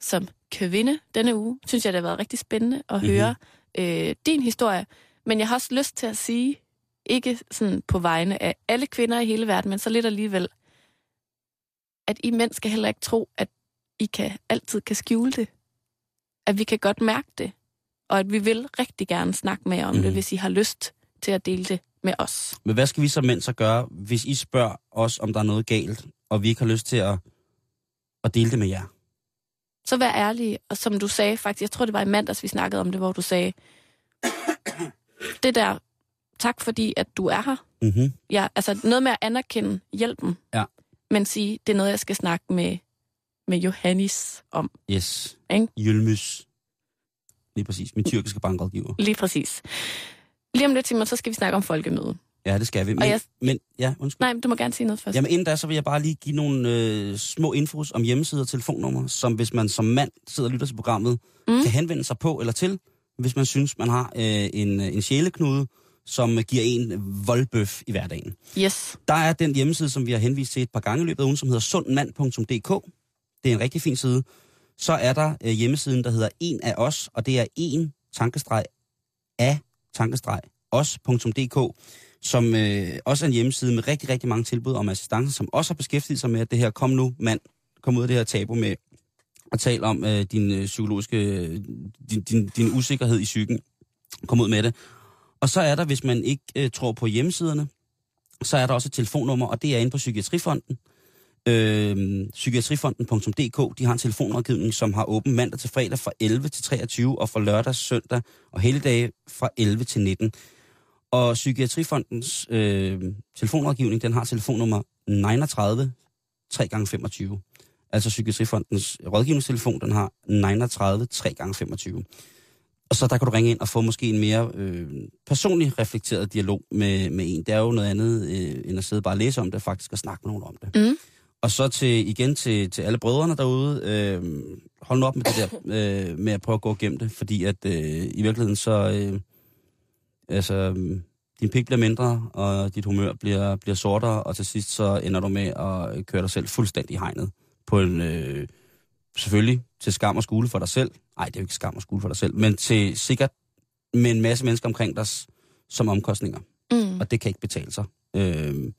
som kvinde denne uge, synes jeg, det har været rigtig spændende at mm-hmm. høre øh, din historie, men jeg har også lyst til at sige, ikke sådan på vegne af alle kvinder i hele verden, men så lidt alligevel, at I mænd skal heller ikke tro, at I kan, altid kan skjule det. At vi kan godt mærke det. Og at vi vil rigtig gerne snakke med jer om mm. det, hvis I har lyst til at dele det med os. Men hvad skal vi som mænd så gøre, hvis I spørger os, om der er noget galt, og vi ikke har lyst til at, at dele det med jer? Så vær ærlig. Og som du sagde faktisk, jeg tror det var i mandags, vi snakkede om det, hvor du sagde, det der, tak fordi, at du er her. Mm-hmm. Ja, altså noget med at anerkende hjælpen, ja. Men sige, det er noget, jeg skal snakke med, med Johannes om. Yes. Jylmys. Lige præcis. Min tyrkiske bankrådgiver. Lige præcis. Lige om lidt, Simon, så skal vi snakke om folkemøde. Ja, det skal vi. Men, jeg... men ja, undskyld. Nej, men du må gerne sige noget først. Jamen inden da, så vil jeg bare lige give nogle øh, små infos om hjemmesider og telefonnummer, som hvis man som mand sidder og lytter til programmet, mm. kan henvende sig på eller til, hvis man synes, man har øh, en, en sjæleknude, som giver en voldbøf i hverdagen. Yes. Der er den hjemmeside, som vi har henvist til et par gange i løbet af ugen, som hedder sundmand punktum d k. Det er en rigtig fin side. Så er der øh, hjemmesiden, der hedder en af os, og det er en tankestreg af tankestreg os punktum d k, som øh, også er en hjemmeside med rigtig, rigtig mange tilbud om assistance, som også har beskæftiget sig med, at det her, kom nu mand, kom ud af det her tabu med at tale om øh, din øh, psykologiske, din, din, din usikkerhed i psyken. Kom ud med det. Og så er der, hvis man ikke øh, tror på hjemmesiderne, så er der også et telefonnummer, og det er inde på Psykiatrifonden. Øh, psykiatrifonden punktum d k, de har en telefonrådgivning, som har åben mandag til fredag fra elleve til treogtyve, og fra lørdag, søndag og helligdage fra elleve til nitten. Og Psykiatrifondens øh, telefonrådgivning, den har telefonnummer niogtredive tre gange femogtyve. Altså Psykiatrifondens rådgivningstelefon, den har niogtredive tre gange femogtyve. Og så der kan du ringe ind og få måske en mere øh, personlig reflekteret dialog med, med en. Det er jo noget andet øh, end at sidde bare og læse om det, faktisk at snakke med nogen om det. Mm. Og så til, igen til, til alle brødrene derude, øh, hold nu op med det der, øh, med at prøve at gå igennem det, fordi at øh, i virkeligheden så, øh, altså, øh, din pik bliver mindre, og dit humør bliver, bliver sortere, og til sidst så ender du med at køre dig selv fuldstændig i hegnet på en... Øh, selvfølgelig til skam og skule for dig selv. Nej, det er jo ikke skam og skule for dig selv, men til sikkert med en masse mennesker omkring dig som omkostninger. Mm. Og det kan ikke betale sig. Øh,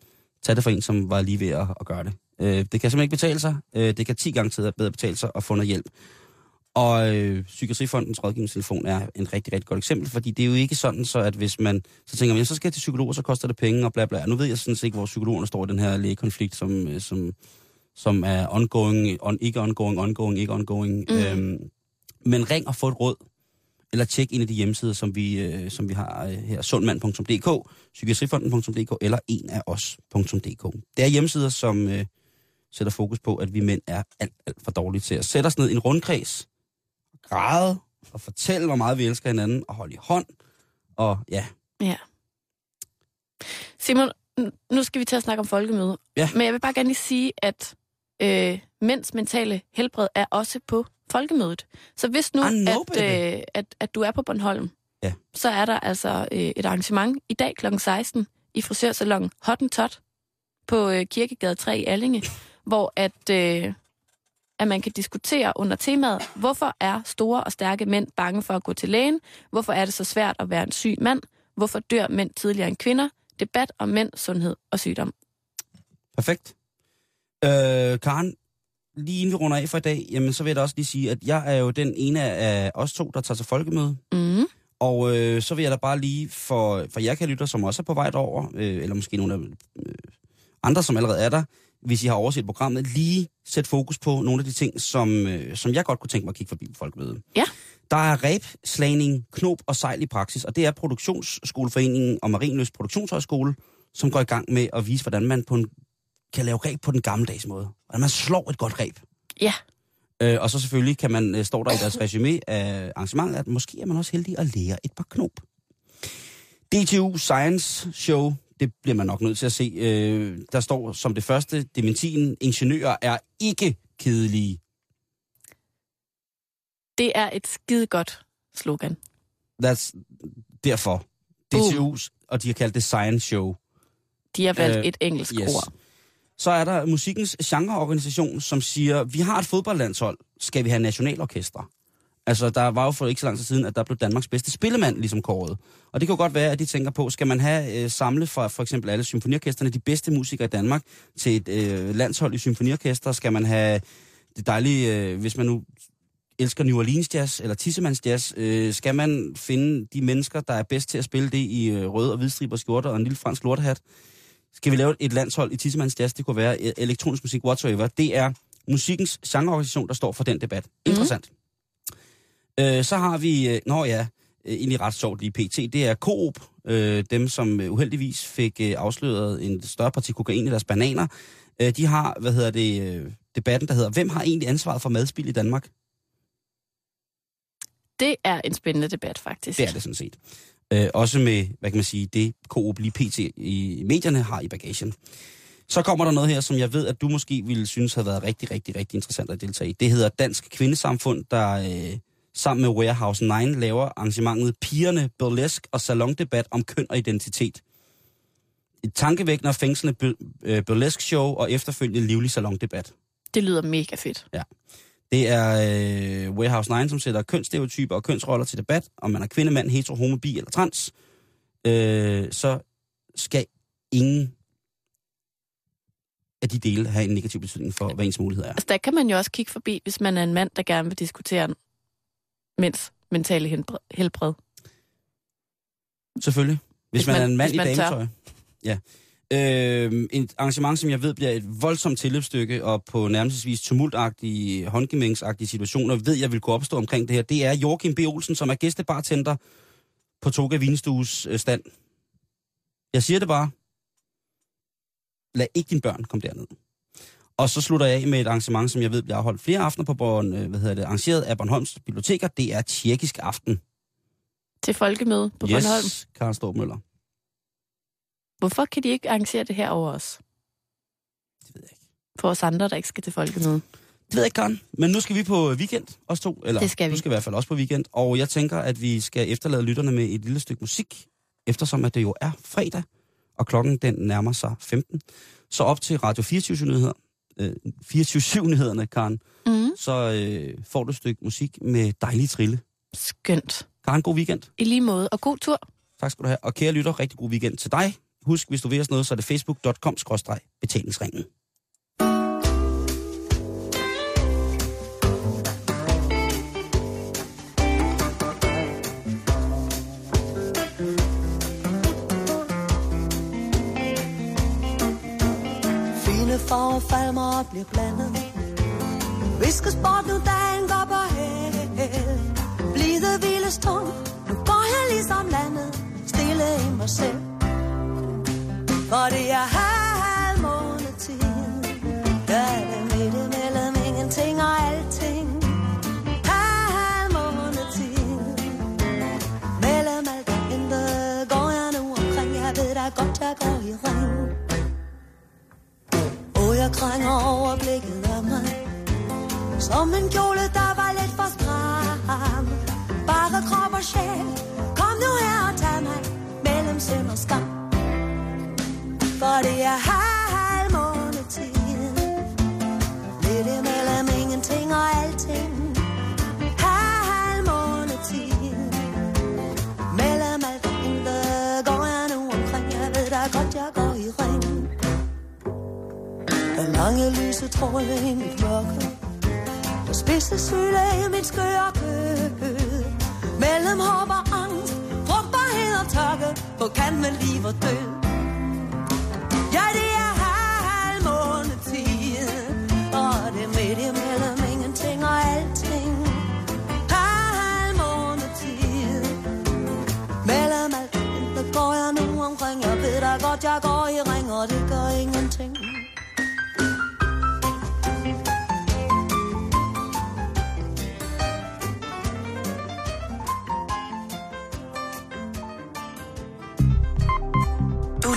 tag det for en, som var lige ved at, at gøre det. Øh, det kan simpelthen ikke betale sig. Øh, det kan ti gange bedre betale sig at få noget hjælp. Og øh, Psykiatrifondens rådgivningstelefon er en rigtig, rigtig godt eksempel, fordi det er jo ikke sådan, så at hvis man så tænker, man, så skal jeg til psykologer, så koster det penge og bla bla. Nu ved jeg sådan set ikke, hvor psykologerne står i den her lægekonflikt, som... som som er ongoing, on, ikke ongoing, ongoing, ikke ongoing. Mm. Øhm, men ring og få et råd, eller tjek en af de hjemmesider, som vi, øh, som vi har øh, her, sundmand punktum d k, psykiatrifonden punktum d k eller en af os punktum d k. Det er hjemmesider, som øh, sætter fokus på, at vi mænd er alt, alt for dårlige til at sætte os ned i en rundkreds, græde og fortælle, hvor meget vi elsker hinanden, og holde i hånd, og ja. Ja. Simon, nu skal vi til at snakke om folkemøde. Ja. Men jeg vil bare gerne lige sige, at Øh, mænds mentale helbred er også på folkemødet. Så hvis nu, know, at, øh, at, at du er på Bornholm, yeah. så er der altså øh, et arrangement i dag klokken seksten i frisørsalon Hottentot på øh, Kirkegade tre i Allinge, hvor at, øh, at man kan diskutere under temaet, hvorfor er store og stærke mænd bange for at gå til lægen? Hvorfor er det så svært at være en syg mand? Hvorfor dør mænd tidligere end kvinder? Debat om mænd, sundhed og sygdom. Perfekt. Øh, Karen, lige inden vi runder af for i dag, jamen så vil jeg da også lige sige, at jeg er jo den ene af os to, der tager til folkemøde. Mm. Og øh, så vil jeg da bare lige, for, for jer kan lytte, som også er på vej derover, øh, eller måske nogle af øh, andre, som allerede er der, hvis I har overset programmet, lige sæt fokus på nogle af de ting, som, øh, som jeg godt kunne tænke mig at kigge forbi på folkemødet. Ja. Der er reb, slagning, knop og sejl i praksis, og det er Produktionsskoleforeningen og Marienløs Produktionshøjskole, som går i gang med at vise, hvordan man på en, kan lave reb på den gammeldags måde. Hvordan man slår et godt reb. Ja. Øh, og så selvfølgelig kan man stå der i deres resume af arrangementet, at måske er man også heldig at lære et par knop. D T U Science Show, det bliver man nok nødt til at se. Øh, der står som det første, dementien, ingeniører er ikke kedelige. Det er et skidegodt slogan. That's derfor. D T U's, uh. og de har kaldt det Science Show. De har valgt uh, et engelsk yes. ord. Så er der musikkens genreorganisation, som siger, vi har et fodboldlandshold, skal vi have nationalorkester? Altså, der var jo for ikke så lang tid siden, at der blev Danmarks bedste spillemand ligesom kåret. Og det kan jo godt være, at de tænker på, skal man have øh, samlet fra for eksempel alle symfoniorkesterne, de bedste musikere i Danmark, til et øh, landshold i symfoniorkester? Skal man have det dejlige, øh, hvis man nu elsker New Orleans jazz eller Tissemanns jazz, øh, skal man finde de mennesker, der er bedst til at spille det i øh, røde og hvidstriber skjorter og en lille fransk lortehat? Skal vi lave et landshold i Tissemanns jazz? Det kunne være øh, elektronisk musik, whatsoever. Det er musikkens genreorganisation, der står for den debat. Mm. Interessant. Øh, så har vi, øh, nå ja, øh, egentlig ret sjovt lige pt, det er Coop, øh, dem som uheldigvis fik øh, afsløret en større parti kokain i deres bananer. Øh, de har, hvad hedder det, øh, debatten, der hedder, hvem har egentlig ansvaret for madspild i Danmark? Det er en spændende debat, faktisk. Det er det sådan set. Øh, også med, hvad kan man sige, det Coop lige pt i medierne har i bagagen. Så kommer der noget her, som jeg ved, at du måske ville synes havde været rigtig, rigtig, rigtig interessant at deltage i. Det hedder Dansk Kvindesamfund, der øh, sammen med Warehouse ni laver arrangementet Pigerne, burlesk og salondebat om køn og identitet. Et tankevækkende og fængslende burlesk show og efterfølgende livlig salondebat. Det lyder mega fedt. Ja. Det er øh, Warehouse ni, som sætter kønsstereotyper og kønsroller til debat. Om man er kvinde, mand, hetero, homo, bi eller trans, øh, så skal ingen af de dele have en negativ betydning for, hvad ens mulighed er. Altså der kan man jo også kigge forbi, hvis man er en mand, der gerne vil diskutere mænds mentale helbred. Selvfølgelig. Hvis, hvis man, man er en mand i dametøj. Ja. Øh, et arrangement, som jeg ved, bliver et voldsomt tilløbsstykke, og på nærmestvis tumultagtige, håndgemængsagtige situationer, ved jeg vil kunne opstå omkring det her, det er Joachim B. Olsen, som er gæstebartender på Toga Vinstues stand. Jeg siger det bare. Lad ikke dine børn komme derned. Og så slutter jeg af med et arrangement, som jeg ved bliver afholdt flere aftener på Born, hvad hedder det, arrangeret af Bornholms Biblioteker. Det er tjekkisk aften. Til folkemøde på yes, Bornholm? Yes, Karen Straarup. Hvorfor kan de ikke arrangere det her over os? Det ved jeg ikke. For os andre, der ikke skal til folkemøde. Det ved jeg ikke, Karen. Men nu skal vi på weekend, os to. Eller, det skal vi. Nu skal vi i hvert fald også på weekend. Og jeg tænker, at vi skal efterlade lytterne med et lille stykke musik, eftersom at det jo er fredag, og klokken den nærmer sig femten. Så op til Radio fireogtyve syv nyheder. fireogtyve syv-nyhederne, Karen, mm. så øh, får du et stykke musik med dejlig trille. Skønt. Karen, god weekend. I lige måde, og god tur. Tak skal du have, og kære lytter, rigtig god weekend til dig. Husk, hvis du vil os noget, så er det facebook punktum com skråstreg betalingsringen. Farver falmer og bliver blandet. Viskes bort nu, dagen går på hæld. Blide hviles tung, nu går jeg ligesom landet, stille i mig selv. For det er halvmånetid, jeg er ved midt imellem ingenting og alting. Halvmånetid, mellem alt og intet går jeg nu omkring, jeg ved da godt, jeg går i ring. Jeg krænger over blikket af mig, som en kjole, der var lidt for stram. Bare krop og sjæl, kom nu her og tag mig, mellem synd og skam. For det er halvmånetid, lidt imellem ingenting og alting. Halvmånetid, mellem alt og intet går jeg nu omkring, jeg ved da godt, jeg går i ring. Der lange lyse tråde i mit mørke, der spidse syle i mit skøre kød. Mellem håb og angst, frugtbarhed og tørke, på kant med liv og død. Ja, det er halvmånetid, og det er midt imellem ingenting og alting. Halvmånetid. er godt, jeg går i ring, og det gør ingenting. Du